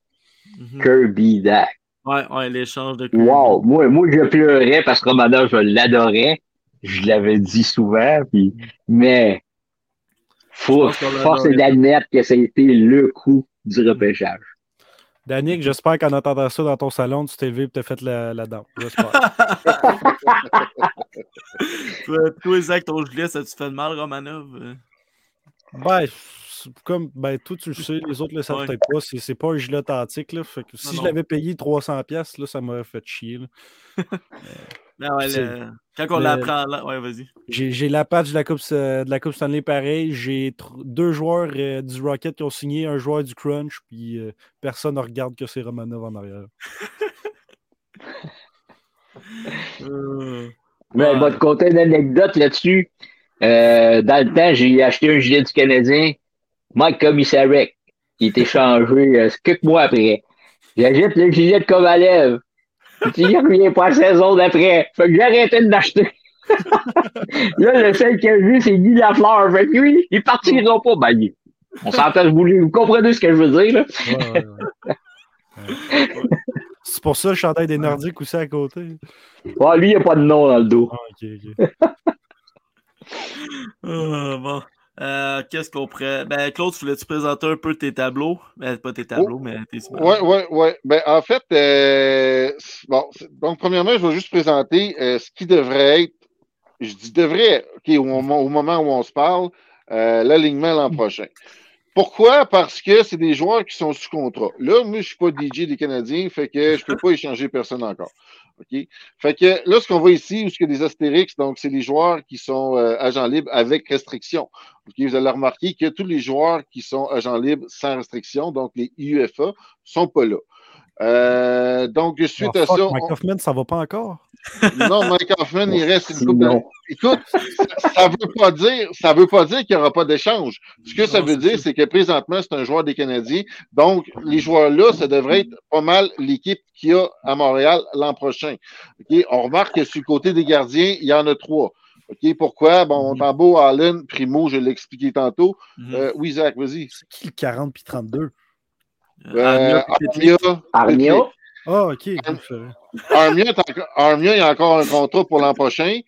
Kirby Dack. Ouais, l'échange de Kirby. Wow! Moi, je pleurais parce que Romanov, je l'adorais. Je l'avais dit souvent. Puis... Mais force est d'admettre que ça a été le coup du repêchage. Danik, j'espère qu'en entendant ça dans ton salon, tu t'es levé et t'as fait la dent. J'espère. Toi, Zach, ton gilet, ça te fait de mal, Romanov? Ben, toi, tu le sais, les autres le savent peut-être pas. C'est pas un gilet authentique. Là, fait que je l'avais payé 300$, là, ça m'aurait fait chier. Là. Quand on l'apprend, là... Ouais, vas-y. J'ai la patch de la coupe Stanley, pareil. J'ai deux joueurs du Rocket qui ont signé, un joueur du Crunch, puis personne ne regarde que c'est Romanov en arrière. Mais je vais te conter une anecdote là-dessus. Dans le temps, j'ai acheté un gilet du Canadien, Mike Komisarek, qui était changé quelques mois après. J'achète le gilet de Kovalev. Il ne revient pas la saison d'après. Fait que j'ai arrêté de l'acheter. Là, le seul que j'ai vu, c'est Guy Lafleur. Fait que lui, il ne partira pas. Ben, on s'entend, vous comprenez ce que je veux dire, là? Ouais. C'est pour ça le chandail des Nordiques aussi à côté. Ouais, lui, il n'y a pas de nom dans le dos. Ah, ok. Bon. Qu'est-ce qu'on pourrait... Ben, Claude, voulais-tu présenter un peu tes tableaux? Ben, pas tes tableaux, mais tes... Oui. Ben, en fait, donc, premièrement, je vais juste présenter ce qui devrait être... Je dis devrait, okay, au moment où on se parle, l'alignement l'an prochain. Pourquoi? Parce que c'est des joueurs qui sont sous contrat. Là, moi, je ne suis pas DJ des Canadiens, fait que je ne peux pas échanger personne encore. OK? Fait que là, ce qu'on voit ici, où ce qu'il y a des astérix, donc c'est les joueurs qui sont agents libres avec restriction. OK? Vous allez remarquer que tous les joueurs qui sont agents libres sans restriction, donc les UFA, ne sont pas là. Donc, suite à ça... Mike Hoffman, ça ne va pas encore? Non, Mike Hoffman, il reste une coupe d'années. Écoute, ça ne veut pas dire qu'il n'y aura pas d'échange. Ce que ça veut dire, c'est que présentement, c'est un joueur des Canadiens. Donc, les joueurs-là, ça devrait être pas mal l'équipe qu'il y a à Montréal l'an prochain. Okay? On remarque que sur le côté des gardiens, il y en a 3. OK, pourquoi? Bon, Montembeault, Allen, Primo, je l'ai expliqué tantôt. Oui, Zach, vas-y. C'est qui le 40 puis 32? Armia. Ah, OK. Armia, il y a encore un contrat pour l'an prochain.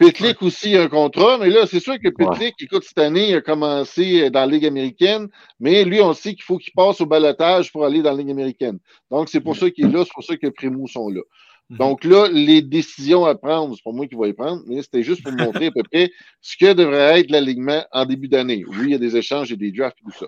Pitlick aussi a un contrat, mais là, c'est sûr que Pitlick, écoute, cette année, il a commencé dans la Ligue américaine, mais lui, on sait qu'il faut qu'il passe au balotage pour aller dans la Ligue américaine. Donc, c'est pour ça qu'il est là, c'est pour ça que Primo sont là. Donc là, les décisions à prendre, c'est pas moi qui vais les prendre, mais c'était juste pour vous montrer à peu près ce que devrait être l'alignement en début d'année. Oui, il y a des échanges, il y a des drafts, tout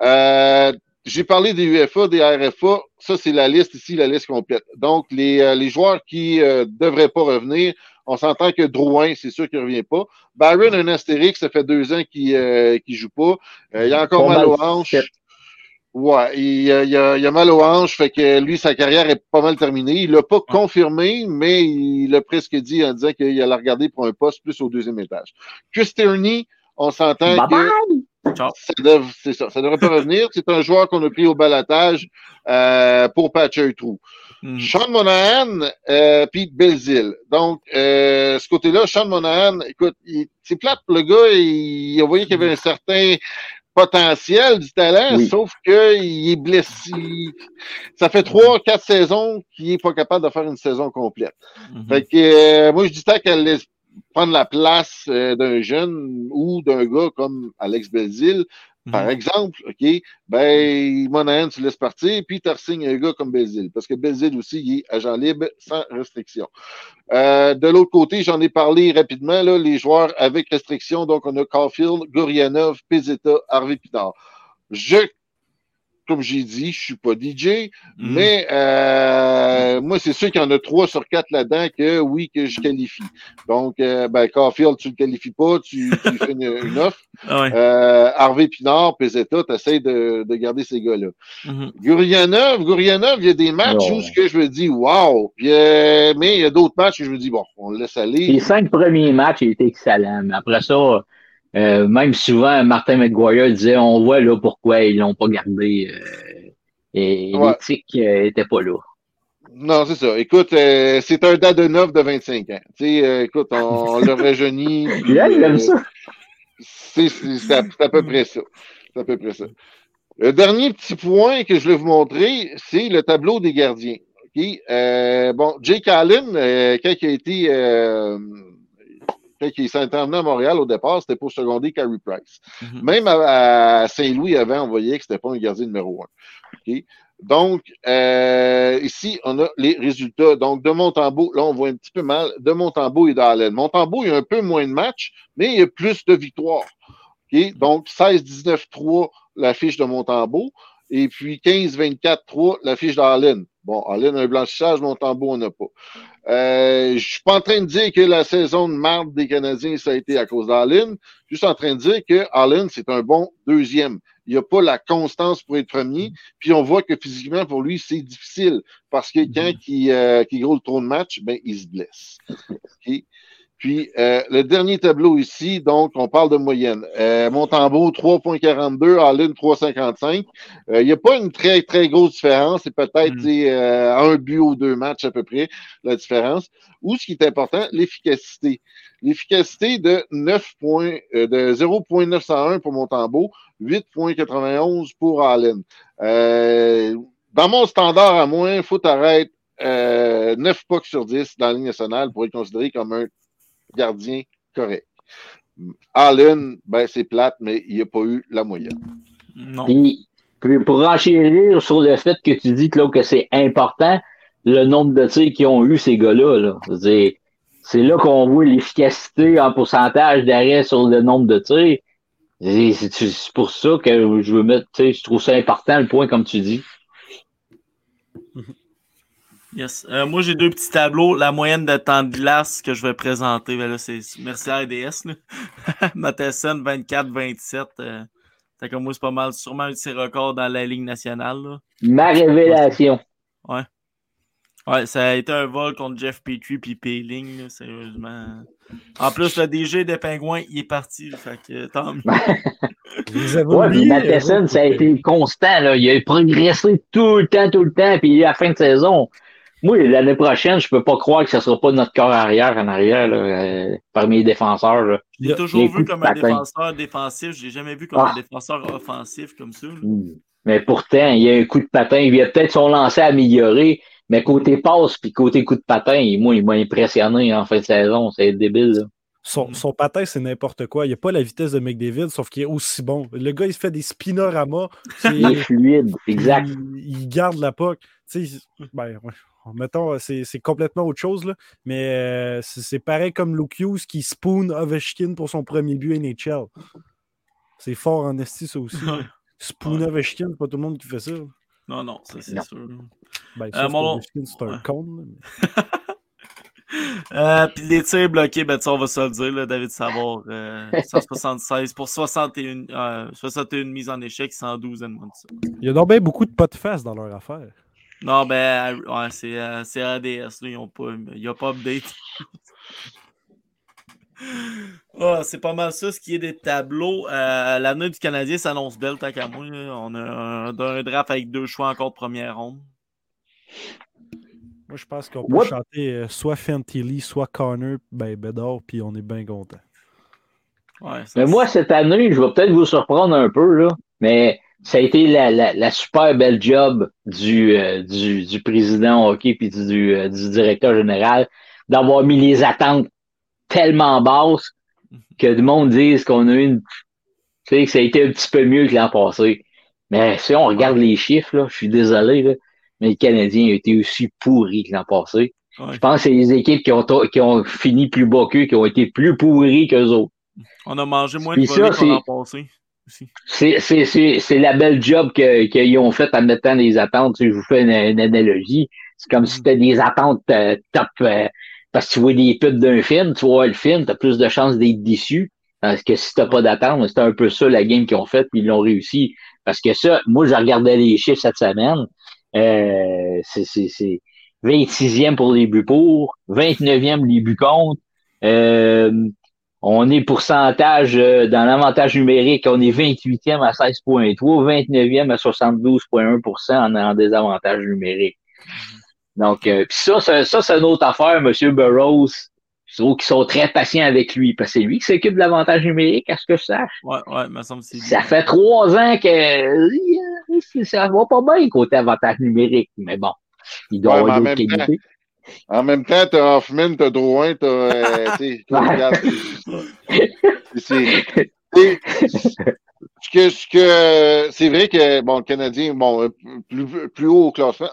ça. J'ai parlé des UFA, des RFA. Ça, c'est la liste ici, la liste complète. Donc, les joueurs qui ne devraient pas revenir, on s'entend que Drouin, c'est sûr qu'il ne revient pas. Byron, un astérix, ça fait 2 ans qu'il ne joue pas. Il a encore mal aux hanches. Ouais, il a mal aux hanches, fait que lui, sa carrière est pas mal terminée. Il l'a pas confirmé, mais il l'a presque dit en disant qu'il allait regarder pour un poste plus au 2e étage. Chris Tierney, on s'entend que... Ciao. Ça devrait pas revenir. C'est un joueur qu'on a pris au balotage pour patcher un trou. Sean Monahan, Pete Belzile. Donc, ce côté-là, Sean Monahan, écoute, c'est plate pour le gars. Il a voyé qu'il y avait un certain potentiel du talent, sauf qu'il est blessé. Ça fait 3-4 saisons qu'il est pas capable de faire une saison complète. Fait que moi, je dis tant qu'elle laisse prendre la place d'un jeune ou d'un gars comme Alex Belzile, par exemple, OK, ben Monahan, tu laisses partir, puis tu re-signes un gars comme Belzile, parce que Belzile aussi, il est agent libre sans restriction. De l'autre côté, j'en ai parlé rapidement, là, les joueurs avec restriction, donc on a Caulfield, Gourianov, Pizzetta, Harvey-Pinard. Comme j'ai dit, je suis pas DJ, mais moi, c'est sûr qu'il y en a 3 sur 4 là-dedans que oui, que je qualifie. Donc, ben, Caulfield, tu le qualifies pas, tu fais une offre. Ah ouais. Harvey-Pinard, Pizzetta, tu essaies de garder ces gars-là. Gourianov, il y a des matchs où ce que je me dis, wow! Puis, mais il y a d'autres matchs où je me dis, bon, on le laisse aller. Les 5 premiers matchs, il était excellent, mais après ça... même souvent, Martin McGuire disait, on voit là pourquoi ils l'ont pas gardé, et l'éthique était pas là. Non, c'est ça. Écoute, c'est un date de 9 de 25 ans. Tu sais, écoute, on le rajeunit. Il aime ça. C'est à peu près ça. C'est à peu près ça. Le dernier petit point que je vais vous montrer, c'est le tableau des gardiens. Okay? Bon, Jake Allen, quand il a été, qui s'est intervenu à Montréal au départ, c'était pour seconder Carey Price. Même à Saint-Louis, avant, on voyait que c'était pas un gardien numéro 1. Okay? Donc, ici, on a les résultats. Donc, de Montembeault, là, on voit un petit peu mal. De Montembeault et d'Allen. Montembeault, il y a un peu moins de matchs, mais il y a plus de victoires. Okay? Donc, 16-19-3, la fiche de Montembeault. Et puis, 15-24-3, la fiche d'Allen. Bon, Allen a un blanchissage, Montembeault, on n'a pas. Je suis pas en train de dire que la saison de marde des Canadiens, ça a été à cause d'Allen. Je suis en train de dire que Allen, c'est un bon deuxième. Il n'a pas la constance pour être premier. Puis on voit que physiquement, pour lui, c'est difficile. Parce que quand il roule trop de matchs, ben, il se blesse. Okay. Puis, le dernier tableau ici, donc, on parle de moyenne. Montembeault, 3,42. Allen, 3,55. Il n'y a pas une très, très grosse différence. C'est peut-être un but ou 2 matchs à peu près, la différence. Ou, ce qui est important, l'efficacité. L'efficacité de 0,901 pour Montembeault, 8,91 pour Allen. Dans mon standard à moi, il faut t'arrêter 9 pucks sur 10 dans la Ligue nationale pour être considéré comme un gardien correct. Allen, ben c'est plate, mais il n'a pas eu la moyenne. Non. Puis pour enchérir sur le fait que tu dis, Claude, que c'est important, le nombre de tirs qu'ils ont eu, ces gars-là, là. C'est là qu'on voit l'efficacité en pourcentage d'arrêt sur le nombre de tirs. C'est pour ça que je veux mettre, je trouve ça important, le point, comme tu dis. Yes. Moi, j'ai 2 petits tableaux. La moyenne de temps de glace que je vais présenter. Ben là, c'est merci à RDS. Matheson, 24-27. T'as comme moi, c'est pas mal. Sûrement un de ses records dans la Ligue nationale. Là. Ma révélation. Ouais. Ouais, ça a été un vol contre Jeff Petrie puis Poehling, là, sérieusement. En plus, le DG des Pingouins, il est parti. Fait que tant mieux. Mais Matheson, ça a été constant. Là. Il a progressé tout le temps. Puis à la fin de saison... Moi, l'année prochaine, je peux pas croire que ce sera pas notre corps arrière en arrière là, parmi les défenseurs. Là. Je l'ai toujours vu comme un défenseur défensif. Je l'ai jamais vu comme un défenseur offensif comme ça. Là. Mais pourtant, il y a un coup de patin. Il y a peut-être son lancer amélioré, mais côté passe puis côté coup de patin, moi, il m'a impressionné en fin de saison. C'est débile. Là. Son patin, c'est n'importe quoi. Il n'y a pas la vitesse de McDavid, sauf qu'il est aussi bon. Le gars, il se fait des spinoramas. Il est fluide, exact. Il garde la puck. Tu sais, ben, ouais. Mettons, c'est complètement autre chose, là, mais c'est pareil comme Luke Hughes qui spoon Ovechkin pour son premier but NHL. C'est fort en esti, ça aussi. Spoon Ovechkin, c'est pas tout le monde qui fait ça. Non, ça c'est sûr. Ben, ça, Ovechkin, c'est un con. Mais... Puis les tirs bloqués, ben ça, on va se le dire, là, David Savard, 176 pour 61 mises en échec, 112 Edmondson. Il y a donc bien beaucoup de pas de face dans leur affaire. Non, ben, c'est RDS, là, ils n'ont pas update. Oh, c'est pas mal ça, ce qui est des tableaux. L'avenir du Canadien s'annonce belle, tant qu'à moi. On a un draft avec 2 choix encore de première ronde. Moi, je pense qu'on peut chanter soit Fantilli, soit Connor, Bédard, puis on est bien content. Ouais, mais moi, cette année, je vais peut-être vous surprendre un peu, là, mais ça a été la super belle job du président hockey puis du directeur général d'avoir mis les attentes tellement basses que le monde dise qu'on a eu une... Tu sais, que ça a été un petit peu mieux que l'an passé. Mais si on regarde les chiffres, là, je suis désolé, là, mais le Canadien a été aussi pourri que l'an passé. Ouais. Je pense que c'est les équipes qui ont fini plus bas qu'eux, qui ont été plus pourries qu'eux autres. On a mangé moins de volets qu'on l'an passé. C'est la belle job qu'ils ont faite en mettant des attentes. Je vous fais une analogie. C'est comme si c'était des attentes top. Parce que tu vois des pubs d'un film, tu vois le film, t'as plus de chances d'être déçu. Parce que si t'as pas d'attente, c'était un peu ça la game qu'ils ont faite, puis ils l'ont réussi. Parce que ça, moi, je regardais les chiffres cette semaine. C'est 26e pour les buts pour, 29e les buts contre. On est pourcentage dans l'avantage numérique, on est 28e à 16,3, 29e à 72,1% en désavantage numérique. Donc, pis ça, c'est une autre affaire, M. Burroughs. Je trouve qu'ils sont très patients avec lui, parce que c'est lui qui s'occupe de l'avantage numérique, à ce que je sache. Ouais, me semble que ça fait 3 ans que ça va pas bien côté avantage numérique, mais bon, il doit avoir d'autres qualités. En même temps, t'as Hoffman, t'as Drouin, t'as... c'est vrai que bon, le Canadien, plus haut au classement,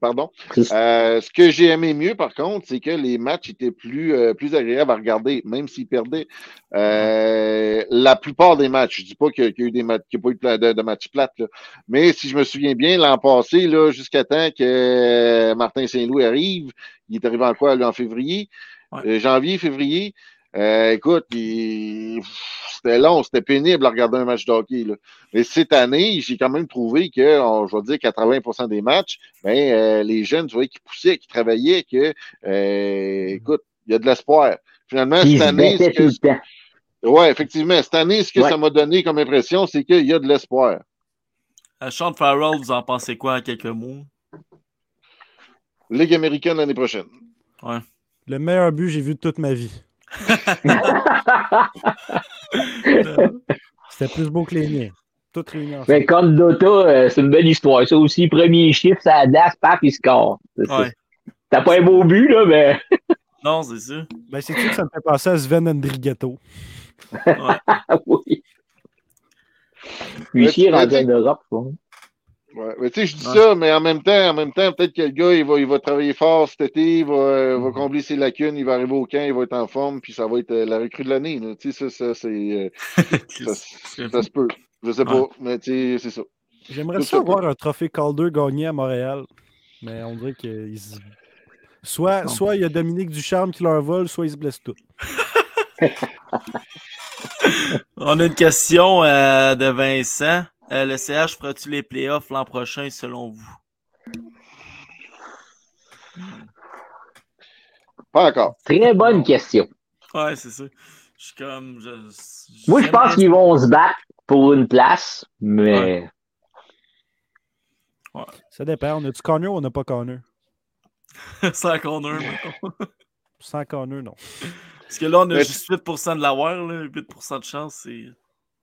pardon. Ce que j'ai aimé mieux, par contre, c'est que les matchs étaient plus agréables à regarder, même s'ils perdaient. La plupart des matchs, je dis pas qu'il y a eu des matchs, qu'il n'y a pas eu de matchs plates, là. Mais si je me souviens bien, l'an passé, là, jusqu'à temps que Martin Saint-Louis arrive, il est arrivé en quoi, là, en février? Ouais. Janvier, février. Écoute, c'était long, c'était pénible à regarder un match de hockey, là. Mais cette année, j'ai quand même trouvé que, je vais dire 80% des matchs, les jeunes, tu vois, qui poussaient, qui travaillaient, que, écoute, il y a de l'espoir. Finalement, cette année, ouais, effectivement, cette année, ce que ça m'a donné comme impression, c'est qu'il y a de l'espoir. À Sean Farrell, vous en pensez quoi en quelques mots? Ligue américaine l'année prochaine. Ouais. Le meilleur but que j'ai vu de toute ma vie. C'était plus beau que les miens. Toutes réunions. Mais comme Dota, c'est une belle histoire. Ça aussi, premier chiffre, ça adapte, paf, il score. Ouais. T'as pas un beau but, là, mais. Non, c'est sûr. Ben, c'est sûr que ça me fait penser à Sven Andrigato. Ouais. Oui. Lui, il est rendu en Europe, quoi. Ouais, mais tu sais, je dis ça, mais en même temps, peut-être que le gars, il va travailler fort cet été, il va combler ses lacunes, il va arriver au camp, il va être en forme, puis ça va être la recrue de l'année. Tu sais, ça, c'est... ça se peut. Je sais pas, mais tu sais, c'est ça. J'aimerais ça avoir un trophée Calder gagné à Montréal, mais on dirait que... Soit il y a Dominique Ducharme qui leur vole, soit ils se blessent tous. On a une question de Vincent. Le CH fera-t-il les playoffs l'an prochain, selon vous? Pas encore. Très bonne question. Ouais, c'est ça. Moi, je pense qu'ils vont se battre pour une place, mais... Ouais. Ça dépend. On a-tu Connor ou on n'a pas Connor? Sans Connor, non. Sans Connor, non. Parce que là, on a juste 8% de l'avoir, là. 8% de chance, c'est...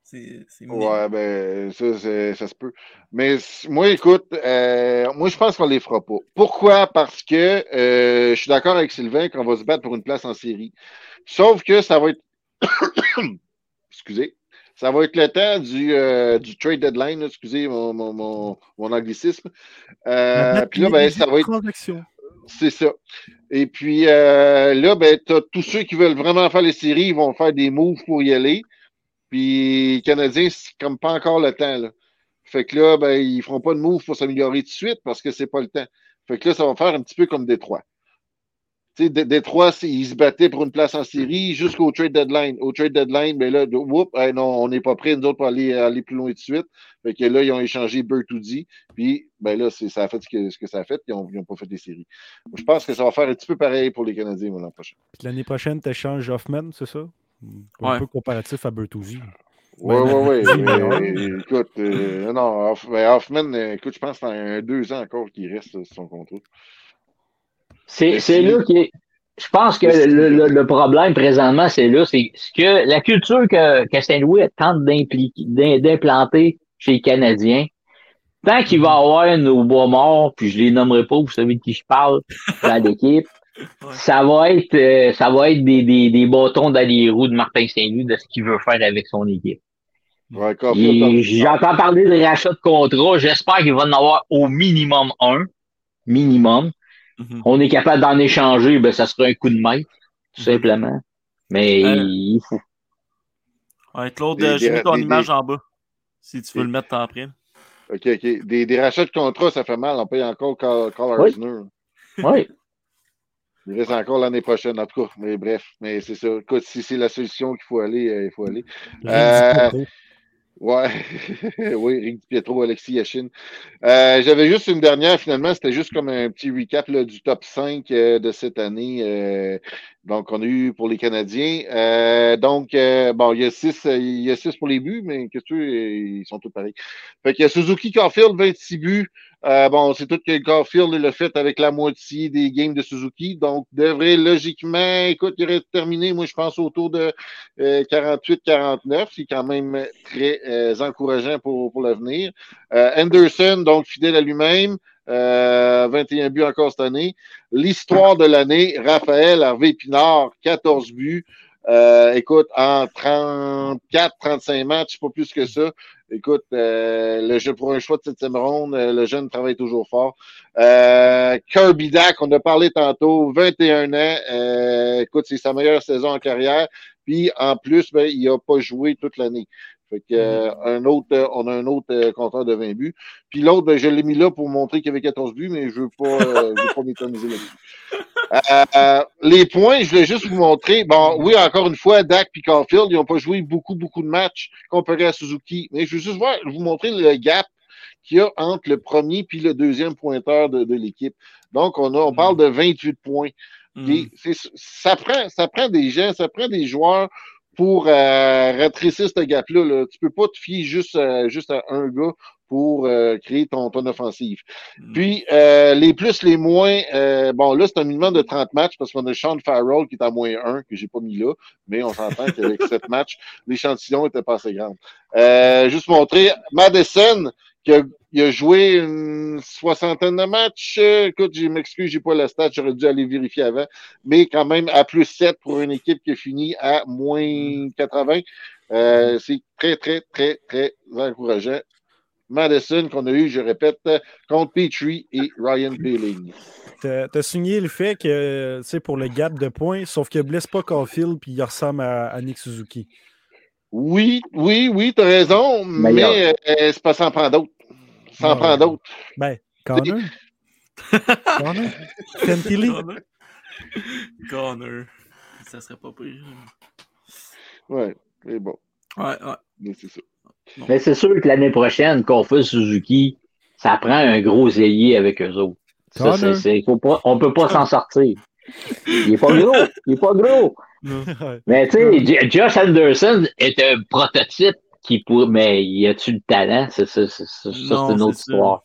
C'est ouais, ben ça se peut. Mais moi, écoute, moi je pense qu'on les fera pas. Pourquoi? Parce que je suis d'accord avec Sylvain qu'on va se battre pour une place en série. Sauf que ça va être excusez. Ça va être le temps du trade deadline, là, excusez mon anglicisme. Puis là, ben ça va être. C'est ça. Et puis là, ben, t'as tous ceux qui veulent vraiment faire les séries, ils vont faire des moves pour y aller. Puis les Canadiens, c'est comme pas encore le temps, là. Fait que là, ben, ils feront pas de move pour s'améliorer tout de suite parce que c'est pas le temps. Fait que là, ça va faire un petit peu comme Détroit. Tu sais, Détroit, ils se battaient pour une place en série jusqu'au trade deadline. Au trade deadline, mais là, non, on n'est pas prêts, nous autres, pour aller plus loin tout de suite. Fait que là, ils ont échangé Bertoudi. Puis, ben là, ça a fait ce que ça a fait. Ils n'ont pas fait des séries. Je pense que ça va faire un petit peu pareil pour les Canadiens l'an prochain. Puis l'année prochaine, tu échanges Hoffman, c'est ça? Ouais. Un peu comparatif à Bertoudi. Oui. Écoute, non, Hoffman, écoute, je pense que c'est 2 ans encore qu'il reste sur son contrat. C'est là qui est. Je pense que le problème présentement, c'est là. C'est que la culture que Saint-Louis tente d'implanter chez les Canadiens, tant qu'il va avoir nos bois morts, puis je les nommerai pas, vous savez de qui je parle, dans l'équipe, ça va être des bâtons dans les roues de Martin Saint-Louis de ce qu'il veut faire avec son équipe. Ouais, j'entends parler de rachat de contrat. J'espère qu'il va en avoir au minimum un. Minimum. Mm-hmm. On est capable d'en échanger, ben ça serait un coup de maître, tout simplement. Mais il faut. Ouais, Claude, j'ai mis ton image en bas, si tu veux le mettre en prime. OK. Des rachats de contrat, ça fait mal. On paye encore Carl Arzner. Oui. Il reste encore l'année prochaine, en tout cas. Mais bref, mais c'est ça. Écoute, si c'est la solution qu'il faut aller, il faut aller. Ouais, oui, Rick Di Pietro, Alexis Yachine. J'avais juste une dernière, finalement, c'était juste comme un petit recap là, du top 5 de cette année. Donc, on a eu pour les Canadiens. Donc, il y a 6 pour les buts, mais qu'est-ce que ils sont tous pareils. Fait qu'il y a Suzuki Caulfield, 26 buts. C'est tout que Caulfield l'a fait avec la moitié des games de Suzuki. Donc, devrait logiquement, écoute, il aurait terminé, moi, je pense, autour de 48-49. C'est quand même très encourageant pour l'avenir. Anderson, donc, fidèle à lui-même. 21 buts encore cette année. L'histoire de l'année, Raphaël Harvey-Pinard, 14 buts. Écoute, en 34-35 matchs, pas plus que ça. Écoute, pour un choix de 7e ronde, le jeune travaille toujours fort. Kirby Dack, on a parlé tantôt, 21 ans. Écoute, c'est sa meilleure saison en carrière. Puis, en plus, il n'a pas joué toute l'année. Fait que, on a un autre compteur de 20 buts. Puis l'autre, je l'ai mis là pour montrer qu'il y avait 14 buts, mais je veux pas m'éterniser là-dessus. Les points, je voulais juste vous montrer. Bon, oui, encore une fois, Dak et Caulfield, ils n'ont pas joué beaucoup de matchs comparé à Suzuki. Mais je veux juste vous montrer le gap qu'il y a entre le premier puis le deuxième pointeur de l'équipe. Donc, on parle de 28 points. Et ça prend des gens, ça prend des joueurs pour rétrécir ce gap-là. Là. Tu peux pas te fier juste à un gars pour créer ton offensive. Puis, les plus, les moins, là, c'est un minimum de 30 matchs parce qu'on a Sean Farrell qui est à -1, que j'ai pas mis là, mais on s'entend qu'avec 7 matchs, l'échantillon était pas assez grand. Juste montrer, Matheson, il a joué une soixantaine de matchs. Écoute, je m'excuse, j'ai pas la stat, j'aurais dû aller vérifier avant. Mais quand même, à +7 pour une équipe qui finit à -80, c'est très, très, très, très encourageant. Matheson qu'on a eu, je répète, contre Petrie et Ryan Poehling. T'as signé le fait que, tu sais, pour le gap de points, sauf qu'il ne blesse pas Caulfield puis il ressemble à Nick Suzuki. Oui, t'as raison, mais c'est pas sans prendre d'autres. Ben, Connor. Connor. Ça serait pas pire. Ouais, mais bon. Ouais. Mais c'est ça. Bon. Mais c'est sûr que l'année prochaine, qu'on fait Suzuki, ça prend un gros ailier avec eux autres. Ça, on peut pas s'en sortir. Il est pas gros. Mais tu sais, Josh Anderson est un prototype mais y a-tu le talent? C'est une autre histoire.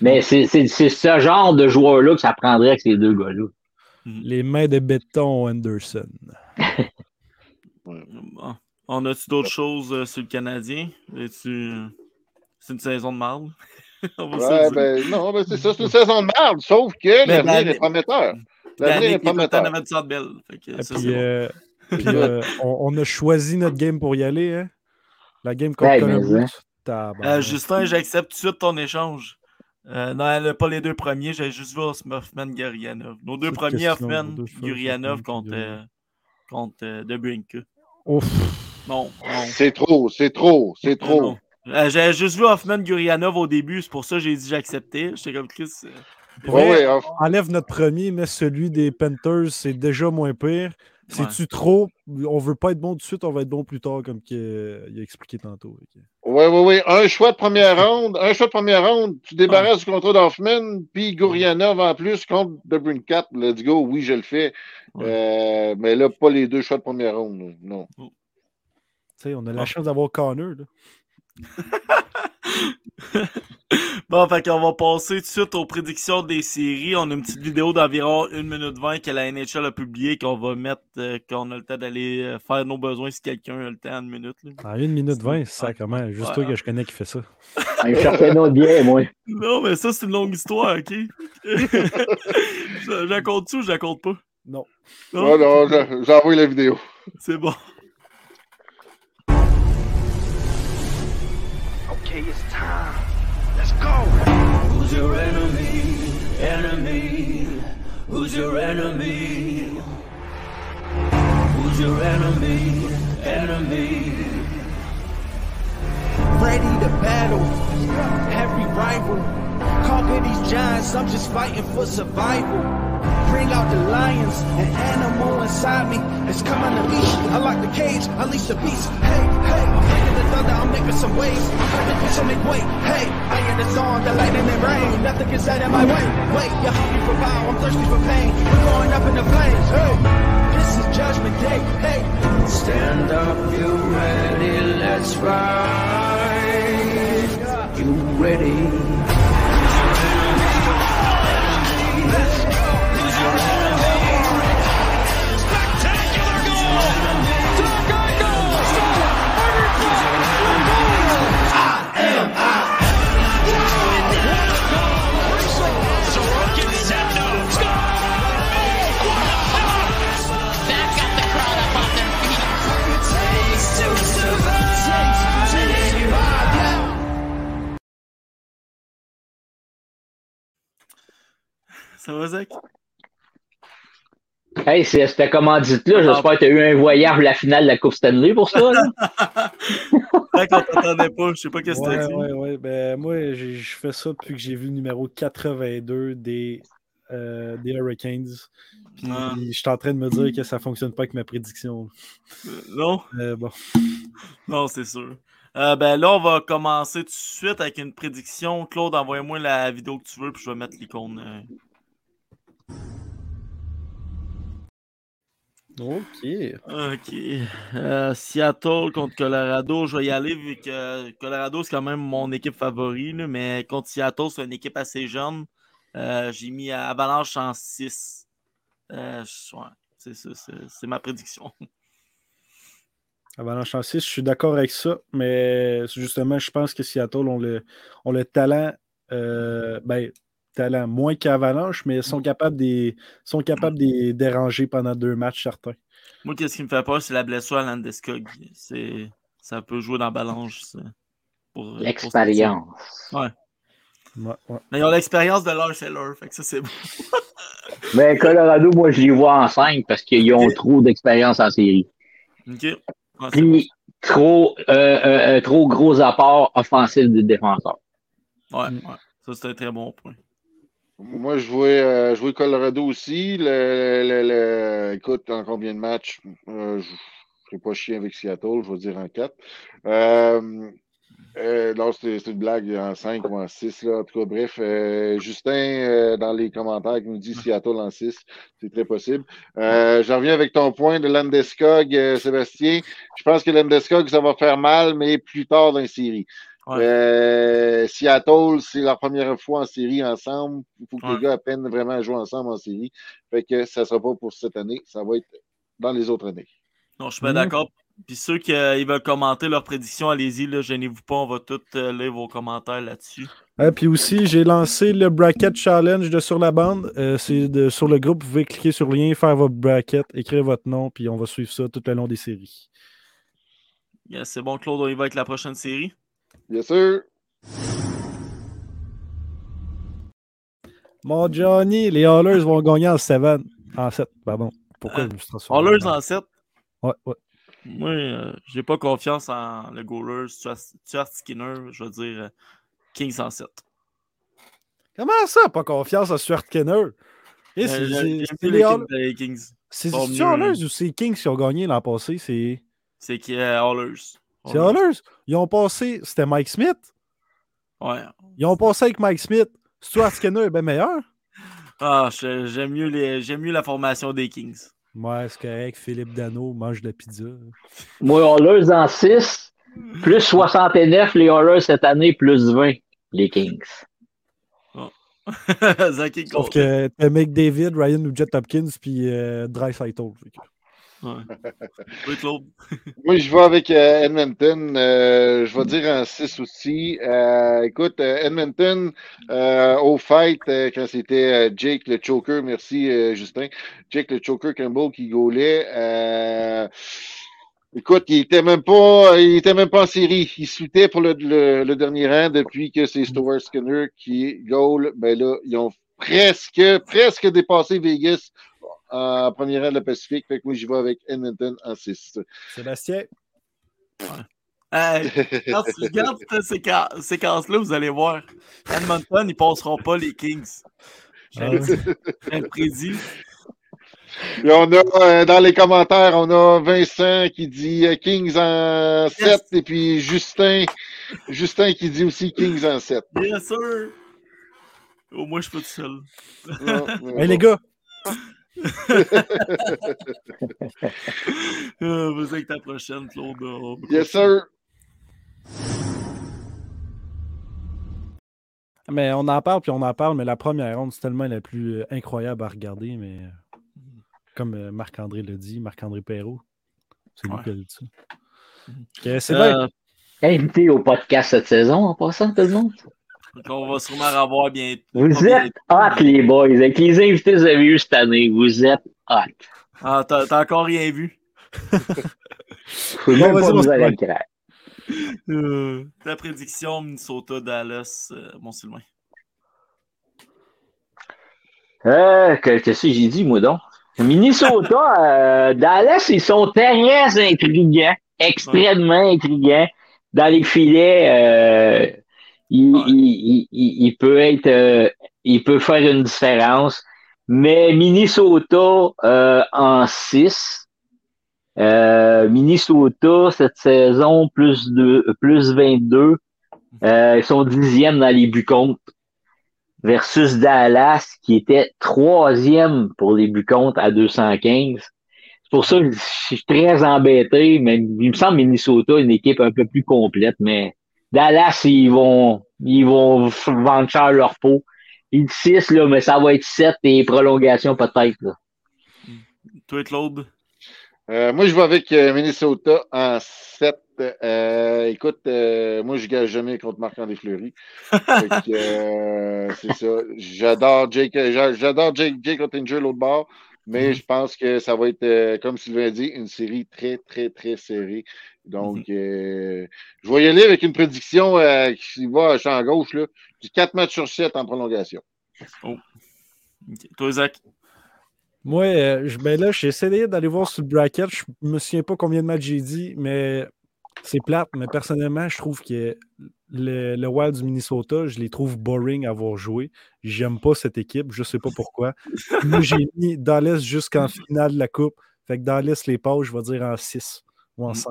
Mais c'est ce genre de joueur-là que ça prendrait avec ces deux gars-là. Les mains de béton, Anderson. Bon. On a-tu d'autres choses sur le Canadien? C'est une saison de marde? Non, c'est ça, c'est une saison de marde, sauf que l'avenir est prometteur. L'avenir est prometteur. On a choisi notre game pour y aller, hein? La game contre Columbus. Justin, j'accepte tout de suite ton échange. Non, pas les deux premiers. J'ai juste vu Hoffman-Gurianov. Nos deux premiers, Hoffman-Gurianov contre DeBrincat. Ouf. Non. C'est trop. Non. J'ai juste vu Hoffman-Gurianov au début. C'est pour ça que j'ai dit j'acceptais. J'étais comme Chris. Enlève notre premier, mais celui des Panthers, c'est déjà moins pire. C'est-tu trop? On veut pas être bon tout de suite, on va être bon plus tard, comme il a expliqué tantôt. Oui. Un choix de première ronde, tu débarrasses du contrat d'Hoffman, puis Gourianov en plus contre DeBrincat. Let's go, oui, je le fais. Ouais. Mais là, pas les deux choix de première ronde, non. Tu sais, on a la chance d'avoir Connor, là. Bon, fait qu'on va passer tout de suite aux prédictions des séries. On a une petite vidéo d'environ 1 minute 20 que la NHL a publiée, qu'on va mettre, qu'on a le temps d'aller faire nos besoins si quelqu'un a le temps en 1 minute. En 1 minute 20, c'est ça comment? Juste toi que je connais qui fait ça. Il cherchait un autre bien, moi. Non, mais ça, c'est une longue histoire, OK? Je la compte ou je la compte pas? Non. Non, j'envoie la vidéo. C'est bon. Okay, it's time. Let's go. Who's your enemy? Enemy. Who's your enemy? Who's your enemy? Enemy. Ready to battle every rival. Conquer these giants. I'm just fighting for survival. Bring out the lions, an animal inside me. It's coming to leash. I lock the cage, unleash the beast. Hey, I'm taking the thunder, I'm making some waves. Everything shall make way. Hey, I am the song, the lightning and rain. Nothing can stand in my way. Wait, you're hungry for power, I'm thirsty for pain. We're going up in the flames. Hey, this is Judgment Day. Hey, stand up, you ready? Let's ride. You ready? Ça va, Zach? Hey, c'était commandite-là. J'espère que tu as eu un voyage à la finale de la Coupe Stanley pour ça. Zach, on t'entendait pas. Je sais pas qu'est-ce que t'as dit. Oui. Ben, moi, je fais ça depuis que j'ai vu le numéro 82 des Hurricanes. Puis je suis en train de me dire que ça fonctionne pas avec ma prédiction. Non? Bon. Non, c'est sûr. Là, on va commencer tout de suite avec une prédiction. Claude, envoie-moi la vidéo que tu veux, puis je vais mettre l'icône... OK. Seattle contre Colorado, je vais y aller vu que Colorado, c'est quand même mon équipe favori, là, mais contre Seattle, c'est une équipe assez jeune. J'ai mis Avalanche en 6. C'est ça, c'est ma prédiction. Avalanche en 6, je suis d'accord avec ça, mais justement, je pense que Seattle ont le talent... moins qu'Avalanche, mais sont capables de déranger pendant 2 matchs certains. Moi, qu'est-ce qui me fait peur, c'est la blessure à Landeskog. Ça peut jouer dans Avalanche. L'expérience. Ouais. Mais ils ont l'expérience de leur seller, fait que ça, c'est bon. Mais Colorado, moi, je les vois en 5 parce qu'ils ont trop d'expérience en série. OK. Puis, trop gros apport offensif du défenseur. Ouais. Ça, c'est un très bon point. Moi, je vois Colorado aussi. Écoute, en combien de matchs? Je ne serai pas chier avec Seattle, je vais dire en 4. Non, c'est une blague en 5 ou en 6. En tout cas, bref, Justin, dans les commentaires, qui nous dit Seattle en 6, c'est très possible. J'en reviens avec ton point de Landeskog, Sébastien. Je pense que Landeskog, ça va faire mal, mais plus tard dans la série. Ouais. Seattle, c'est leur première fois en série ensemble. Il faut que les gars apprennent vraiment à jouer ensemble en série. Fait que ça ne sera pas pour cette année, ça va être dans les autres années. Non, je suis pas d'accord. Puis ceux qui veulent commenter leurs prédictions, allez-y, là, gênez-vous pas, on va tous lire vos commentaires là-dessus. Puis aussi, j'ai lancé le bracket challenge de Sur la bande. Sur le groupe, vous pouvez cliquer sur le lien, faire votre bracket, écrire votre nom, puis on va suivre ça tout le long des séries. Yeah, c'est bon, Claude, on y va avec la prochaine série. Yes, sir. Mon Johnny, les Hallers vont gagner en 7, pardon. Pourquoi je me suis transformé? Hallers en 7? Ouais. Moi, j'ai pas confiance en le Growlers. Stuart Skinner, je veux dire Kings en 7. Comment ça, pas confiance à Stuart Skinner? C'est les Oilers ou c'est Kings qui ont gagné l'an passé? C'est qui Oilers. C'est Oilers. Ils ont passé, c'était Mike Smith. Ouais. Ils ont passé avec Mike Smith. Stuart Skinner est bien meilleur. Ah, j'aime mieux la formation des Kings. Ouais, c'est correct. Philippe Dano mange de la pizza. Moi, Oilers en 6, plus 69, les Oilers cette année, plus 20, les Kings. Oh. Sauf que t'as McDavid, Ryan ou Jet Hopkins, puis Draisaitl. Ouais. Moi, je vais avec Edmonton. Je vais dire en 6 aussi. Écoute, Edmonton, au fight, quand c'était Jake le Choker, merci Justin, Jake le Choker Campbell qui gaulait. Écoute, il était même pas en série. Il sautait pour le dernier rang depuis que c'est Stuart Skinner qui goal. Ben là, ils ont presque dépassé Vegas. En premier rang de la Pacifique, fait que moi j'y vais avec Edmonton en 6. Sébastien? Ouais. Hey, quand tu regardes cette séquence-là, vous allez voir. Edmonton, ils passeront pas les Kings. J'ai le prédit. Et on a, dans les commentaires, on a Vincent qui dit Kings en 7, yes. Et puis Justin qui dit aussi Kings en 7. Bien sûr! Au moins, je suis pas tout seul. Non. Hey, les gars! Vous êtes ta prochaine, Claude. Yes, sir. Mais on en parle, mais la première ronde, c'est tellement la plus incroyable à regarder. Mais comme Marc-André l'a dit, Marc-André Perrault, c'est lui qui a dit ça. Okay, c'est bien. Invité au podcast cette saison, en passant, tout le monde. On va sûrement revoir bientôt. Vous êtes hot, les boys. Avec les invités que vous avez eus cette année, vous êtes hot. Ah, t'as encore rien vu. Faut même pas vous aller le ta prédiction, Minnesota, Dallas, Mont-Sylvain. Qu'est-ce que j'ai dit, moi, donc? Minnesota, Dallas, ils sont très intriguants. Extrêmement intriguants. Dans les filets... Il peut faire une différence, mais Minnesota en 6, Minnesota cette saison plus 22, ils sont 10e dans les buts contre versus Dallas qui était 3e pour les buts contre à 215. C'est pour ça que je suis très embêté, mais il me semble Minnesota une équipe un peu plus complète, mais Dallas, ils vont vendre cher leur peau. Ils disent 6, là, mais ça va être 7 et prolongation peut-être. Là. Toi, Claude? Moi, je vais avec Minnesota en 7. Écoute, moi, je gage jamais contre Marc-André Fleury. C'est ça. J'adore Jake Ottinger l'autre bord, mais je pense que ça va être, comme Sylvain a dit, une série très, très, très serrée. Donc, je vais y aller avec une prédiction qui va à champ gauche, là, du 4 matchs sur 7 en prolongation. Oh. Okay. Toi, Zach? Moi, j'ai essayé d'aller voir sur le bracket. Je me souviens pas combien de matchs j'ai dit, mais c'est plate. Mais personnellement, je trouve que le Wild du Minnesota, je les trouve boring à avoir joué. J'aime pas cette équipe. Je sais pas pourquoi. Moi, j'ai mis Dallas jusqu'en finale de la Coupe. Fait que Dallas les passe, je vais dire en 6 ou en 5.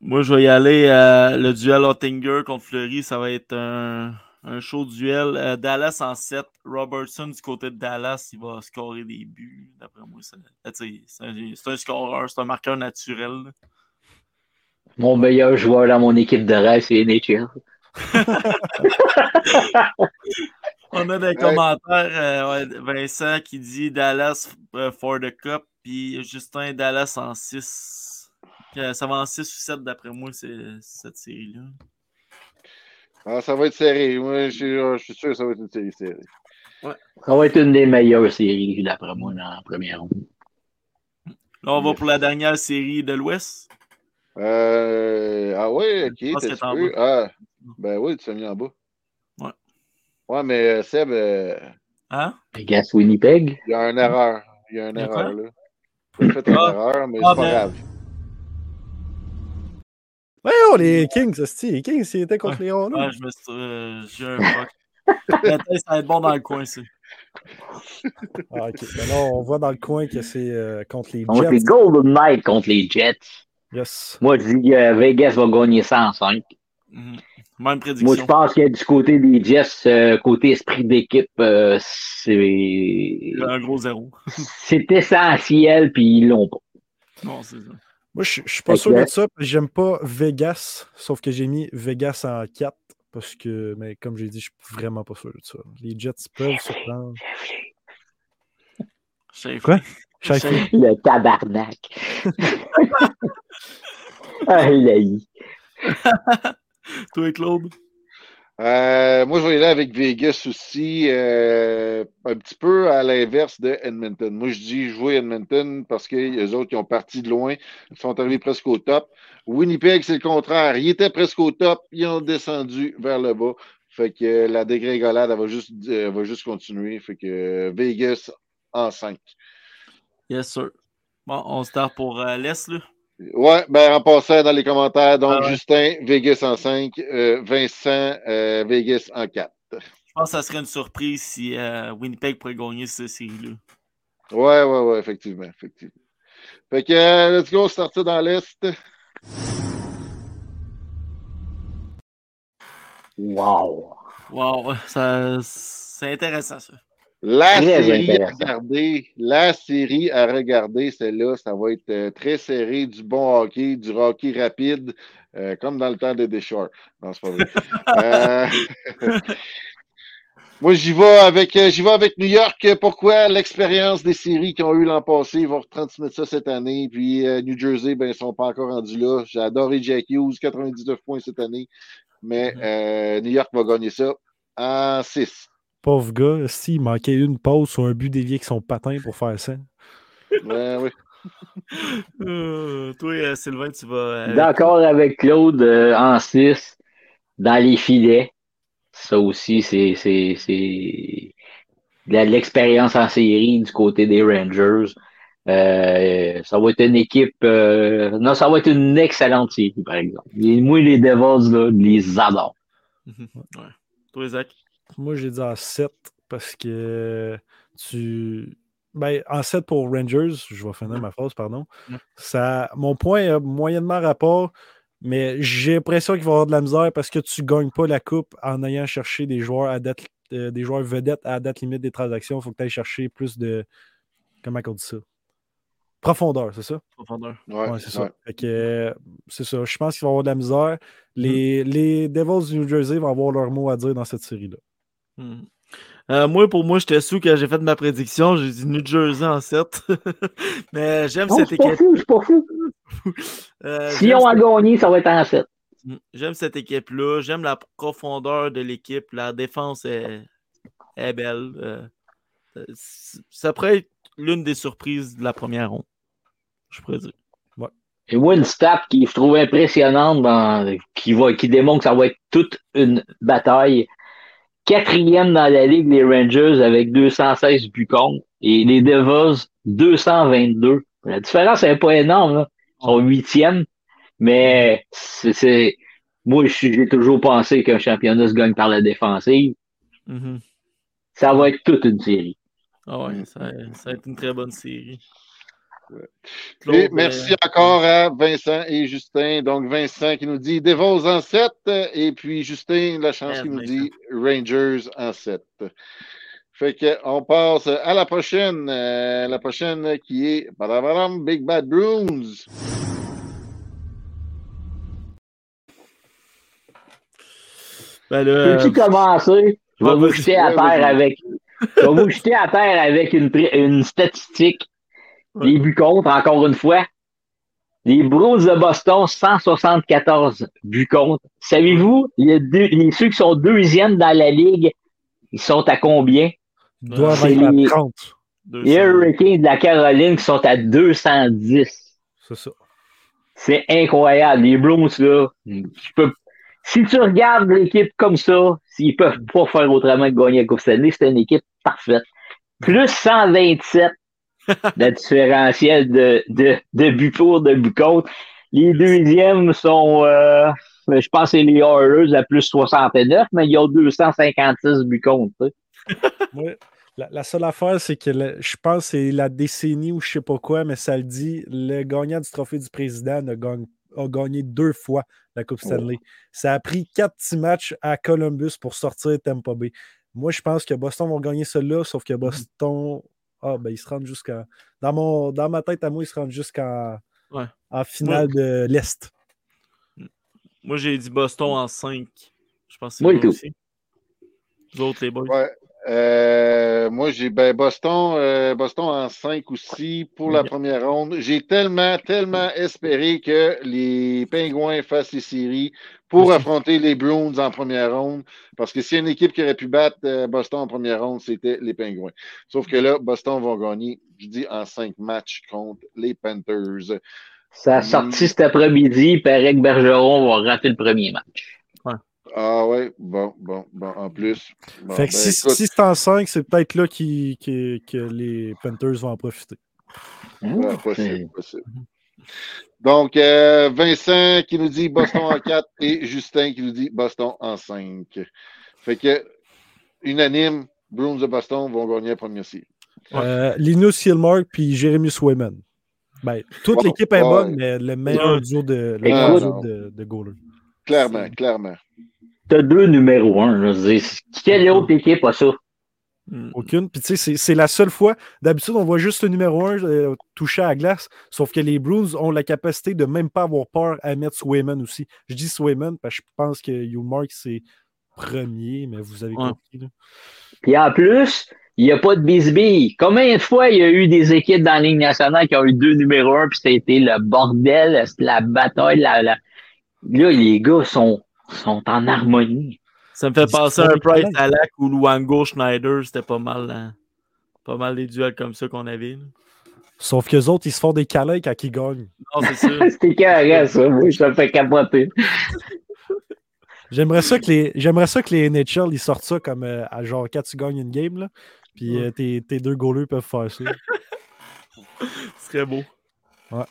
Moi, je vais y aller. Le duel Ottinger contre Fleury, ça va être un chaud duel. Dallas en 7. Robertson, du côté de Dallas, il va scorer des buts. D'après moi, c'est un scoreur. C'est un marqueur naturel. Mon meilleur joueur dans mon équipe de rêve, c'est NHL. On a des commentaires. Vincent qui dit Dallas for the Cup. Puis Justin, Dallas en 6. Ça va en 6 ou 7 d'après moi, cette série-là. Ah, ça va être serré. Moi, je suis sûr que ça va être une série serrée. Ouais. Ça va être une des meilleures séries d'après moi dans la première ronde. Là, on va pour la dernière série de l'Ouest. Ah ouais, ok. Ben oui, tu l'as mis en bas. Ouais. Ouais, mais Seb. Hein? Vegas Winnipeg. Il y a une erreur. Là. J'ai fait une erreur, mais c'est pas grave. Ouais, les Kings, c'est les Kings, ils étaient contre les Rockets. Ah, j'ai un bug. Ça va être bon dans le coin, c'est. Ah, OK. Ben là, on voit dans le coin que c'est contre les Jets. On fait Golden Knight contre les Jets. Yes. Moi, je dis Vegas va gagner 105. Mm-hmm. Même prédiction. Moi, je pense que du côté des Jets, côté esprit d'équipe, c'est... un gros zéro. C'est essentiel, puis ils l'ont pas. Non, c'est ça. Moi, je suis pas sûr de ça. J'aime pas Vegas, sauf que j'ai mis Vegas en 4, parce que, mais comme j'ai dit, je suis vraiment pas sûr de ça. Les Jets peuvent se prendre. Quoi? Le tabarnak. Ah, il Toi, Claude? Moi, je vais aller avec Vegas aussi, un petit peu à l'inverse de Edmonton. Moi, je dis jouer Edmonton parce que les autres, ils ont parti de loin, ils sont arrivés presque au top. Winnipeg, c'est le contraire. Ils étaient presque au top, ils ont descendu vers le bas. Fait que la dégringolade, elle va juste continuer. Fait que Vegas en 5. Yes, sir. Bon, on se tape pour l'Est, là. Ouais, ben en passant dans les commentaires, donc Justin, Vegas en 5, Vincent, Vegas en 4. Je pense que ça serait une surprise si Winnipeg pourrait gagner cette série-là. Ouais, effectivement. Fait que, let's go, on se sortit dans l'Est. Wow, c'est intéressant ça. La série à regarder, celle-là, ça va être très serré, du bon hockey, du hockey rapide, comme dans le temps de Deschamps. Non, c'est pas vrai. Moi, j'y vais avec New York. Pourquoi? L'expérience des séries qu'ils ont eu l'an passé, ils vont retransmettre ça cette année. Puis New Jersey, ben ils sont pas encore rendus là. J'ai adoré Jack Hughes, 99 points cette année. Mais New York va gagner ça en 6. Pauvre gars, s'il manquait une pause sur un but dévié avec son patin pour faire ça. Ben oui. Toi, Sylvain, tu vas... D'accord avec Claude en 6, dans les filets. Ça aussi, c'est l'expérience en série du côté des Rangers. Ça va être une équipe... Non, ça va être une excellente série, par exemple. Et moi, les Devils, là, les adore. Ouais. Toi, Zach? Moi, j'ai dit en 7 parce que en 7 pour Rangers, je vais finir ma phrase, pardon. Ça, mon point est moyennement rapport, mais j'ai l'impression qu'il va y avoir de la misère parce que tu ne gagnes pas la coupe en ayant cherché des joueurs vedettes à date limite des transactions. Il faut que tu ailles chercher plus de... Comment on dit ça? Profondeur, c'est ça? Profondeur. Ouais, c'est ça. Fait que, c'est ça. Je pense qu'il va y avoir de la misère. Les Devils du New Jersey vont avoir leur mot à dire dans cette série-là. Moi, pour moi, j'étais sous quand j'ai fait ma prédiction. J'ai dit New Jersey en 7. Mais j'aime cette équipe. Je suis pas fou. Si on a gagné, ça va être en 7. J'aime cette équipe-là. J'aime la profondeur de l'équipe. La défense est belle. Ça pourrait être l'une des surprises de la première ronde. Je pourrais dire. Ouais. Et moi, une stat qui je trouve impressionnante, qui démontre que ça va être toute une bataille. 4e dans la Ligue, les Rangers avec 216 buts contre et les Devils 222. La différence n'est pas énorme, là. Ils sont 8e, mais moi, j'ai toujours pensé qu'un championnat se gagne par la défensive. Mm-hmm. Ça va être toute une série. Ah oui, ça va être une très bonne série. Ouais. Claude, et merci encore à Vincent et Justin. Donc, Vincent qui nous dit Devils en 7, et puis Justin, la chance qui nous dit Rangers en 7. Fait qu'on passe à la prochaine. La prochaine qui est Big Bad Bruins. Ben là, peux-tu commencer? Je vais vous jeter à terre avec... Je vais vous jeter à terre avec une statistique. Les buts contre, encore une fois. Les Bruins de Boston, 174 buts contre. Savez-vous, ceux qui sont 2e dans la Ligue, ils sont à combien? Ils doivent être à 30. Les Hurricanes de la Caroline qui sont à 210. C'est ça. C'est incroyable. Les Bruins, là, si tu regardes l'équipe comme ça, s'ils peuvent pas faire autrement que gagner la Coupe Stanley, c'est une équipe parfaite. Plus 127 la différentielle de but pour, de but contre. Les 2e sont je pense que c'est les Oilers à plus 69, mais ils ont 256 buts contre. Oui. La seule affaire, c'est que je pense que c'est la décennie ou je sais pas quoi, mais ça le dit, le gagnant du trophée du président a gagné 2 fois la Coupe Stanley. Oh. Ça a pris 4 petits matchs à Columbus pour sortir Tampa Bay. Moi, je pense que Boston vont gagner celui-là, sauf que Boston... Ah, ben, ils se rendent jusqu'à... Dans ma tête, à moi, ils se rendent jusqu'à... Ouais. En finale de l'Est. Moi, j'ai dit Boston en 5. Je pense que c'est moi cool aussi. Vous autres, les boys. Ouais. Moi, j'ai Boston en 5 aussi pour la première ronde. J'ai tellement espéré que les Pingouins fassent les séries pour affronter les Bruins en première ronde. Parce que s'il y a une équipe qui aurait pu battre Boston en première ronde, c'était les Pingouins. Sauf que là, Boston va gagner, je dis, en 5 matchs contre les Panthers. Ça a sorti cet après-midi. Il paraît que Bergeron va rater le premier match. Ah ouais, bon, en plus. Bon, fait que ben, si c'est en 5, c'est peut-être là que les Panthers vont en profiter. Ouais, possible. Donc, Vincent qui nous dit Boston en 4 et Justin qui nous dit Boston en 5. Fait que, unanime, Bruins de Boston vont gagner la première série. Ouais. Linus Hillmark puis Jérémy Swayman. Ben, toute l'équipe est bonne, mais le meilleur duo de goalers. Clairement. T'as 2 numéros 1, je veux dire. Quelle autre équipe a ça? Aucune. Puis tu sais, c'est la seule fois. D'habitude, on voit juste le numéro 1 toucher à la glace, sauf que les Bruins ont la capacité de même pas avoir peur à mettre Swayman aussi. Je dis Swayman parce que je pense que Hillmark, c'est premier, mais vous avez compris. Là. Puis en plus, il n'y a pas de bisbille. Combien de fois il y a eu des équipes dans la Ligue nationale qui ont eu 2 numéros 1 puis ça a été le bordel, la bataille, Là, les gars sont en harmonie. Ça me fait penser à un Price Alak ou Luango Schneider. C'était pas mal des duels comme ça qu'on avait. Là. Sauf qu'eux autres, ils se font des câlins quand ils gagnent. Non, c'est sûr. C'était carré, ça. Moi, je me fais capoter. J'aimerais ça que les NHL, ils sortent ça comme genre quand tu gagnes une game. Là, puis tes 2 goalers peuvent faire ça. Ce serait beau. Ouais.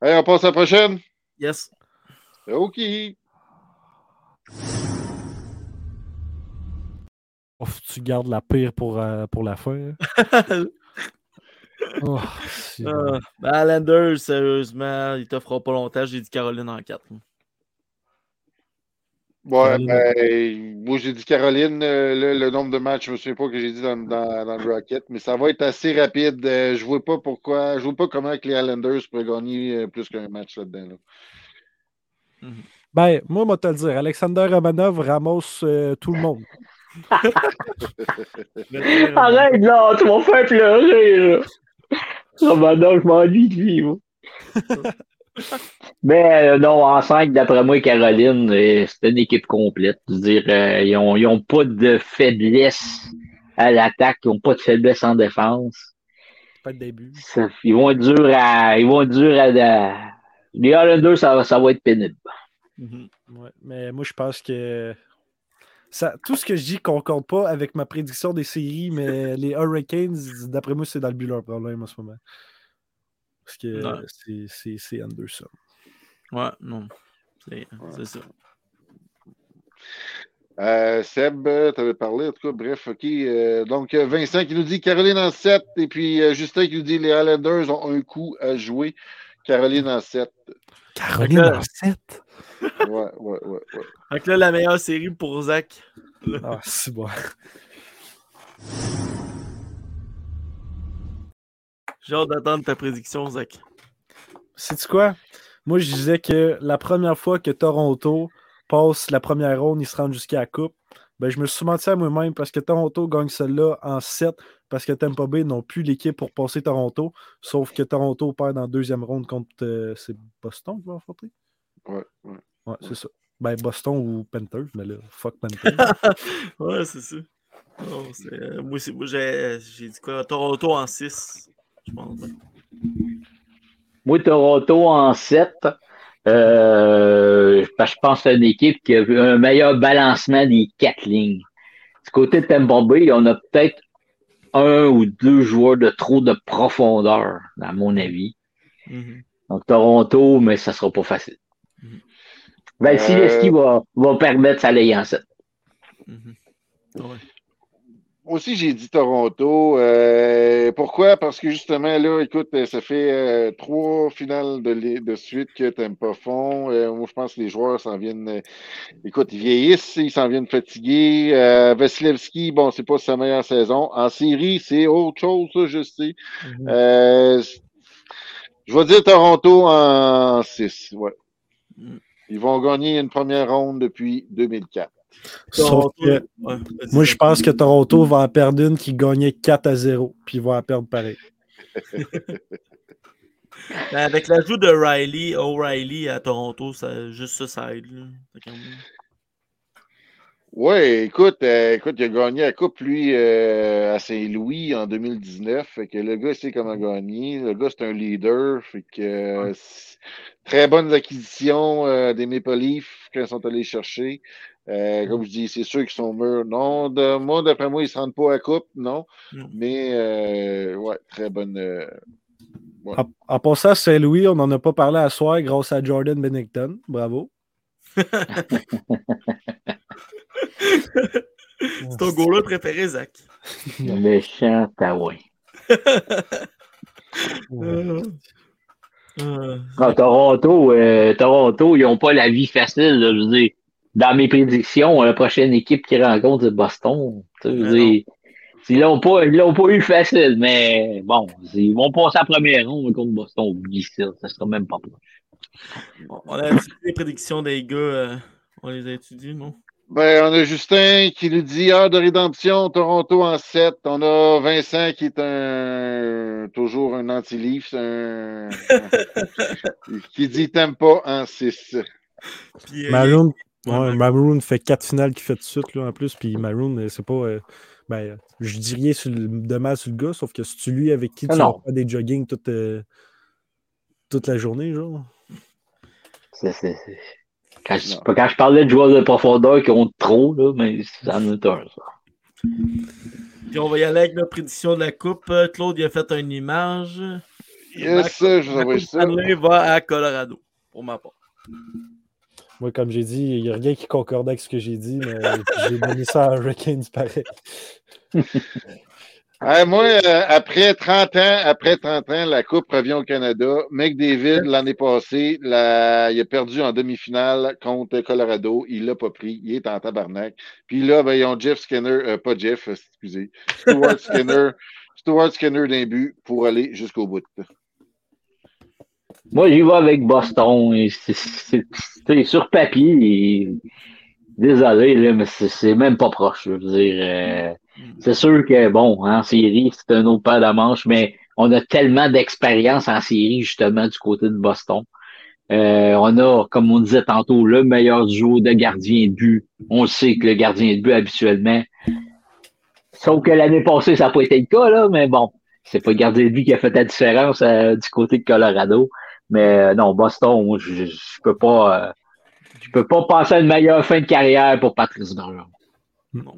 Allez, on passe à la prochaine. Yes. OK. Oh, tu gardes la pire pour la fin. Hein? Ben, Landers, sérieusement, il ne te fera pas longtemps. J'ai dit Caroline en 4. Ouais, ben, moi, j'ai dit Caroline. Le nombre de matchs, je ne me souviens pas que j'ai dit dans le Rocket, mais ça va être assez rapide. Je ne vois pas pourquoi. Je ne vois pas comment les Islanders pourraient gagner plus qu'un match là-dedans. Là. Mm-hmm. Ben, moi, je vais te le dire. Alexander Romanov ramasse tout le monde. Arrête là, tu m'as fait pleurer. Là. Romanov, je m'ennuie de lui. Moi. Mais non, en 5, d'après moi, Caroline, c'était une équipe complète. C'est-à-dire, ils n'ont pas de faiblesse à l'attaque, ils n'ont pas de faiblesse en défense. Pas de début. Ils vont être durs à... Les Islanders, ça va être pénible. Mm-hmm. Ouais, mais moi, je pense que tout ce que je dis concorde pas avec ma prédiction des séries, mais les Hurricanes, d'après moi, c'est dans le but leur problème en ce moment. Parce que c'est Anderson. Ouais, non. C'est ça. Seb, t'avais parlé, en tout cas, bref, OK. Donc, Vincent qui nous dit Caroline en 7, et puis Justin qui nous dit les Islanders ont un coup à jouer. Caroline en 7. Caroline en 7? Ouais. Fait que là, la meilleure série pour Zach. Ah, c'est bon. J'ai hâte d'attendre ta prédiction, Zach. Sais-tu quoi? Moi, je disais que la première fois que Toronto passe la première ronde, ils se rendent jusqu'à la coupe. Ben, je me suis menti à moi-même parce que Toronto gagne celle-là en 7 parce que Tampa Bay n'ont plus l'équipe pour passer Toronto, sauf que Toronto perd en 2e ronde contre... c'est Boston qui va affronter? Ouais, c'est ça. Ben, Boston ou Panthers, mais là, fuck Panthers. Ouais, c'est ça. Oh, moi, j'ai dit quoi? Toronto en 6, je pense. Moi, Toronto en 7. Je pense que c'est une équipe qui a un meilleur balancement des 4 lignes. Du côté de Tampa Bay, on a peut-être 1 ou 2 joueurs de trop de profondeur, à mon avis. Mm-hmm. Donc Toronto, mais ça sera pas facile. Mm-hmm. Vasilevskiy va permettre ça l'aille en 7. Mm-hmm. Ouais. Aussi, j'ai dit Toronto. Pourquoi? Parce que justement, là, écoute, ça fait 3 finales de suite que t'aimes pas fond. Moi, je pense que les joueurs s'en viennent... écoute, ils vieillissent, ils s'en viennent fatigués. Vasilevskiy, bon, c'est pas sa meilleure saison. En série, c'est autre chose, ça, je sais. Mm-hmm. Je vais dire Toronto en 6, ouais. Mm. Ils vont gagner une première ronde depuis 2004. Toronto, sauf que, ouais, moi, je pense que Toronto va en perdre une qui gagnait 4-0, puis ils vont en perdre pareil. Avec l'ajout de O'Reilly à Toronto, ça, juste ça aide. Oui, écoute, il a gagné la Coupe, lui, à Saint-Louis en 2019. Fait que le gars sait comment gagner. Le gars, c'est un leader. Fait que très bonnes acquisitions des Maple Leafs quand ils sont allés chercher. Comme je dis, c'est sûr qu'ils sont mûrs. Non, d'après moi, ils ne se rendent pas à la Coupe, non. Mm. Mais, ouais, très bonne... ouais. En passant à Saint-Louis, on n'en a pas parlé à soir grâce à Jordan Binnington. Bravo. C'est ton goaler préféré, Zach. Méchant, taouin. Toronto, ils n'ont pas la vie facile. Là, je veux dire, dans mes prédictions, la prochaine équipe qui rencontre Boston, je veux dire, ils l'ont pas eu facile, mais bon, ils vont passer la première ronde contre Boston. Oublie ça, ça sera même pas proche. Bon, on a étudié les prédictions des gars, on les a étudiées, non? Ben, on a Justin qui nous dit heure de rédemption, Toronto en 7. On a Vincent qui est toujours un anti-Leafs, qui dit Tampa en 6. Maroon, Maroon fait 4 finales qu'il fait de suite là, en plus. Puis Maroon, c'est pas. Je dirais de mal sur le gars, sauf que si tu lui avec qui tu vas faire des jogging toute la journée, genre. C'est. Quand je parlais de joueurs de profondeur qui ont trop, là, mais c'est en hauteur, ça. Puis on va y aller avec la prédiction de la coupe. Claude, il a fait une image. Yes, je vous envoie ça. Stanley va à Colorado, pour ma part. Moi, comme j'ai dit, il n'y a rien qui concorde avec ce que j'ai dit, mais j'ai donné ça à Hurricanes pareil. Moi, après 30 ans, la Coupe revient au Canada. McDavid, l'année passée, il a perdu en demi-finale contre Colorado. Il l'a pas pris. Il est en tabarnak. Puis là, ils ont Stuart Skinner d'un but pour aller jusqu'au bout. Moi, j'y vais avec Boston. Et c'est sur papier. Et... désolé, là, mais c'est même pas proche. Je veux dire... c'est sûr que, bon, en série, c'est un autre paire de manches, mais on a tellement d'expérience en série, justement, du côté de Boston. On a, comme on disait tantôt, le meilleur duo de gardien de but. On sait que le gardien de but, habituellement, sauf que l'année passée, ça n'a pas été le cas, là, mais bon, c'est pas le gardien de but qui a fait la différence du côté de Colorado. Mais non, Boston, moi, je peux pas passer à une meilleure fin de carrière pour Patrice Bergeron. Non.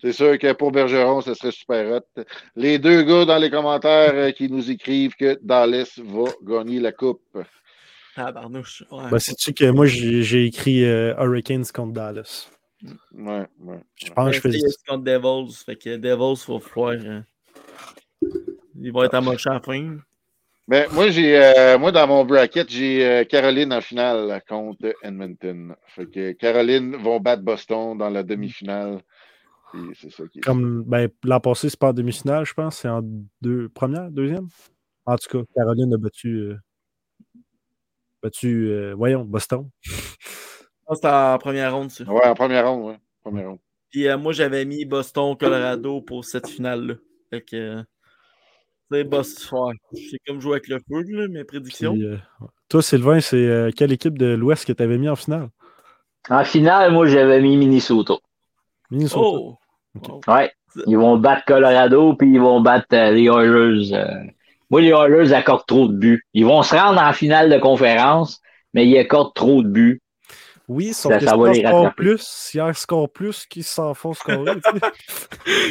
C'est sûr que pour Bergeron, ce serait super hot. Les deux gars dans les commentaires qui nous écrivent que Dallas va gagner la Coupe. Ah, barnouche. Ouais. Ben, c'est-tu que moi, j'ai écrit Hurricanes contre Dallas. Ouais. Je pense que je faisais... contre Devils. Fait que Devils, il va falloir... ils vont être amochés à la fin. Ben, moi, moi, dans mon bracket, j'ai Caroline en finale contre Edmonton. Fait que Caroline vont battre Boston dans la demi-finale. C'est ça qui est... Comme l'an passé, c'est pas en demi-finale, je pense, c'est en deuxième. En tout cas, Caroline a battu Boston. C'était en première ronde, ça. Ouais, en première ronde, ouais. Puis moi, j'avais mis Boston, Colorado pour cette finale-là. Fait que c'est Boston. C'est comme jouer avec le feu, là, mes prédictions. Puis, toi, Sylvain, c'est quelle équipe de l'Ouest que tu avais mis en finale? En finale, moi, j'avais mis Minnesota. Oh! Okay. Ouais, ils vont battre Colorado puis ils vont battre les Oilers. Moi, les Oilers accordent trop de buts. Ils vont se rendre en finale de conférence, mais ils accordent trop de buts. Oui, sauf que s'ils scorent plus qu'ils s'en font scorer.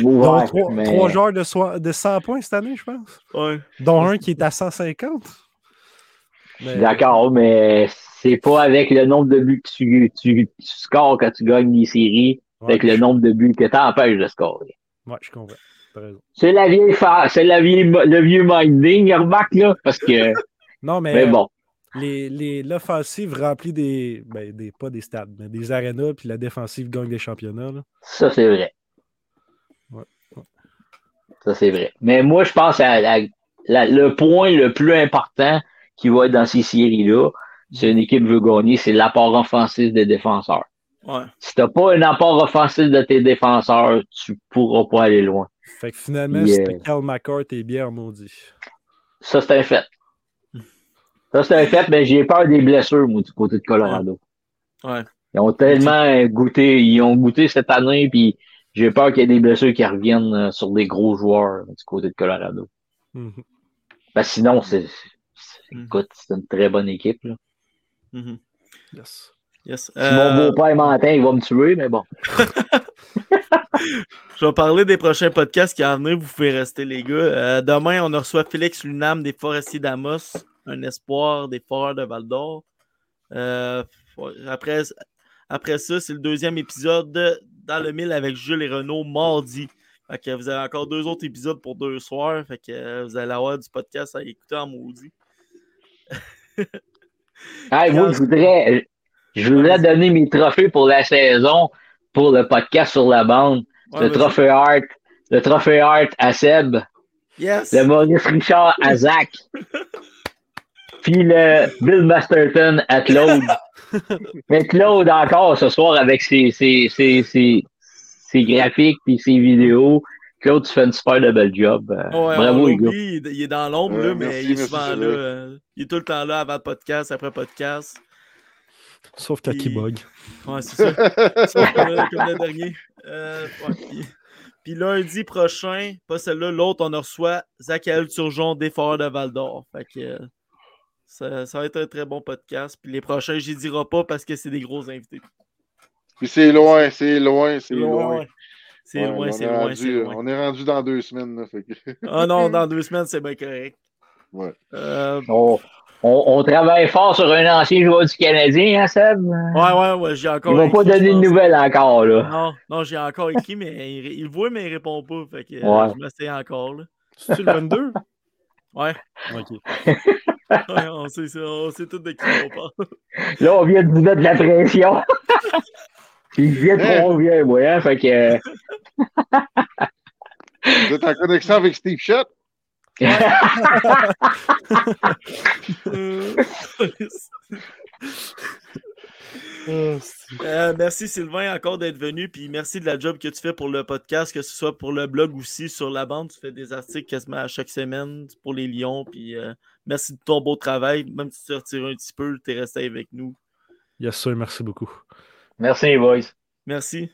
Donc, 3 joueurs de 100 points cette année, je pense. Ouais. Dont un qui est à 150. Je suis d'accord, mais C'est pas avec le nombre de buts que tu scores quand tu gagnes des séries, avec le nombre de buts que t'empêches de scorer. Ouais, je comprends. T'as raison. C'est la vieille le vieux minding, remarque, là, parce que... Non, mais bon. L'offensive remplit pas des stades, mais des arénas, puis la défensive gagne des championnats. Là. Ça, c'est vrai. Ouais. Ouais. Ça, c'est vrai. Mais moi, je pense à le point le plus important qui va être dans ces séries-là, si une équipe veut gagner, c'est l'apport offensif des défenseurs. Ouais. Si t'as pas un apport offensif de tes défenseurs, tu pourras pas aller loin. Fait que finalement, c'était Karl McCart et Bière maudit. Ça, c'est un fait. Ça, c'est un fait, mais j'ai peur des blessures, moi, du côté de Colorado. Ouais. Ils ont tellement goûté, cette année, puis j'ai peur qu'il y ait des blessures qui reviennent sur des gros joueurs du côté de Colorado. Mm-hmm. Ben, sinon, écoute, c'est une très bonne équipe, là. Mm-hmm. Yes. Si mon beau-père m'entend, il va me tuer, mais bon. Je vais parler des prochains podcasts qui en venir. Vous pouvez rester, les gars. Demain, on reçoit Félix Lunam des Forestiers d'Amos, un espoir des Foreurs de Val-d'or. Après ça, c'est le deuxième épisode de Dans le Mille avec Jules et Renaud mardi. Fait que vous avez encore deux autres épisodes pour deux soirs. Fait que vous allez avoir du podcast à écouter en maudit. Hey, moi, je voudrais donner mes trophées pour la saison pour le podcast sur la bande. Ouais, le trophée Hart à Seb. Yes. Le Maurice Richard à Zach. Puis le Bill Masterton à Claude. Mais Claude encore ce soir avec ses graphiques et ses vidéos. Claude, tu fais une super de belle job. Ouais, bravo, les gars. Il est dans l'ombre, là, mais il est souvent là. Il est tout le temps là avant podcast, après podcast. Sauf quand il bug. Ouais, c'est ça. Sauf comme le dernier. Puis lundi prochain, pas celle-là, l'autre, on reçoit Zachaël Turgeon des Foreurs de Val-d'or. Fait que ça va être un très bon podcast. Puis les prochains, je n'y dirai pas parce que c'est des gros invités. Puis c'est loin. C'est loin. On est rendu dans 2 semaines. Là, fait que... Ah non, dans 2 semaines, c'est bien correct. Ouais. On travaille fort sur un ancien joueur du Canadien, hein, Seb? Ouais, j'ai encore... Il ne va pas donner de nouvelles encore, là. Non, j'ai encore écrit, mais il le voit, mais il ne répond pas. Fait que je m'essaye encore, là. C'est-tu le 22? Ouais. OK. Ouais, on sait tout de qui on parle. Là, on vient de vous mettre la pression. Il vient trop bien, moi, hein, fait que... Vous êtes en connexion avec Steve Schott? Ouais. Merci Sylvain encore d'être venu, puis merci de la job que tu fais pour le podcast, que ce soit pour le blog aussi, sur la bande, tu fais des articles quasiment à chaque semaine pour les Lions, puis merci de ton beau travail, même si tu te retires un petit peu, tu es resté avec nous. Yes sir, merci beaucoup. Merci, boys. Merci.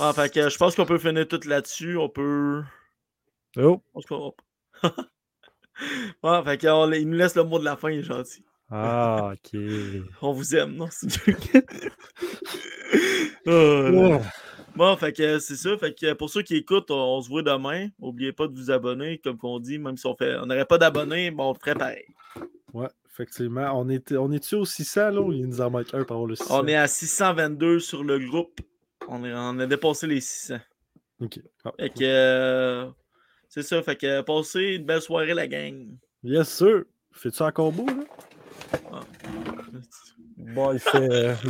Ah, fait que, je pense qu'on peut finir tout là-dessus. On peut... Oh! Ah, fait que, il nous laisse le mot de la fin, il est gentil. Ah, OK. On vous aime, non? Bon, fait que c'est ça. Fait que pour ceux qui écoutent, on se voit demain. N'oubliez pas de vous abonner, comme on dit. Même si on n'aurait pas d'abonnés, on le ferait pareil. Ouais. Effectivement. On est-tu au 600, là? Il nous en manque un par le 600. On est à 622 sur le groupe. On a dépassé les 600. OK. Ah. Fait que... c'est ça. Fait que passez une belle soirée, la gang. Yes, sir. Fais-tu encore beau, là? Ah. Bon, il fait...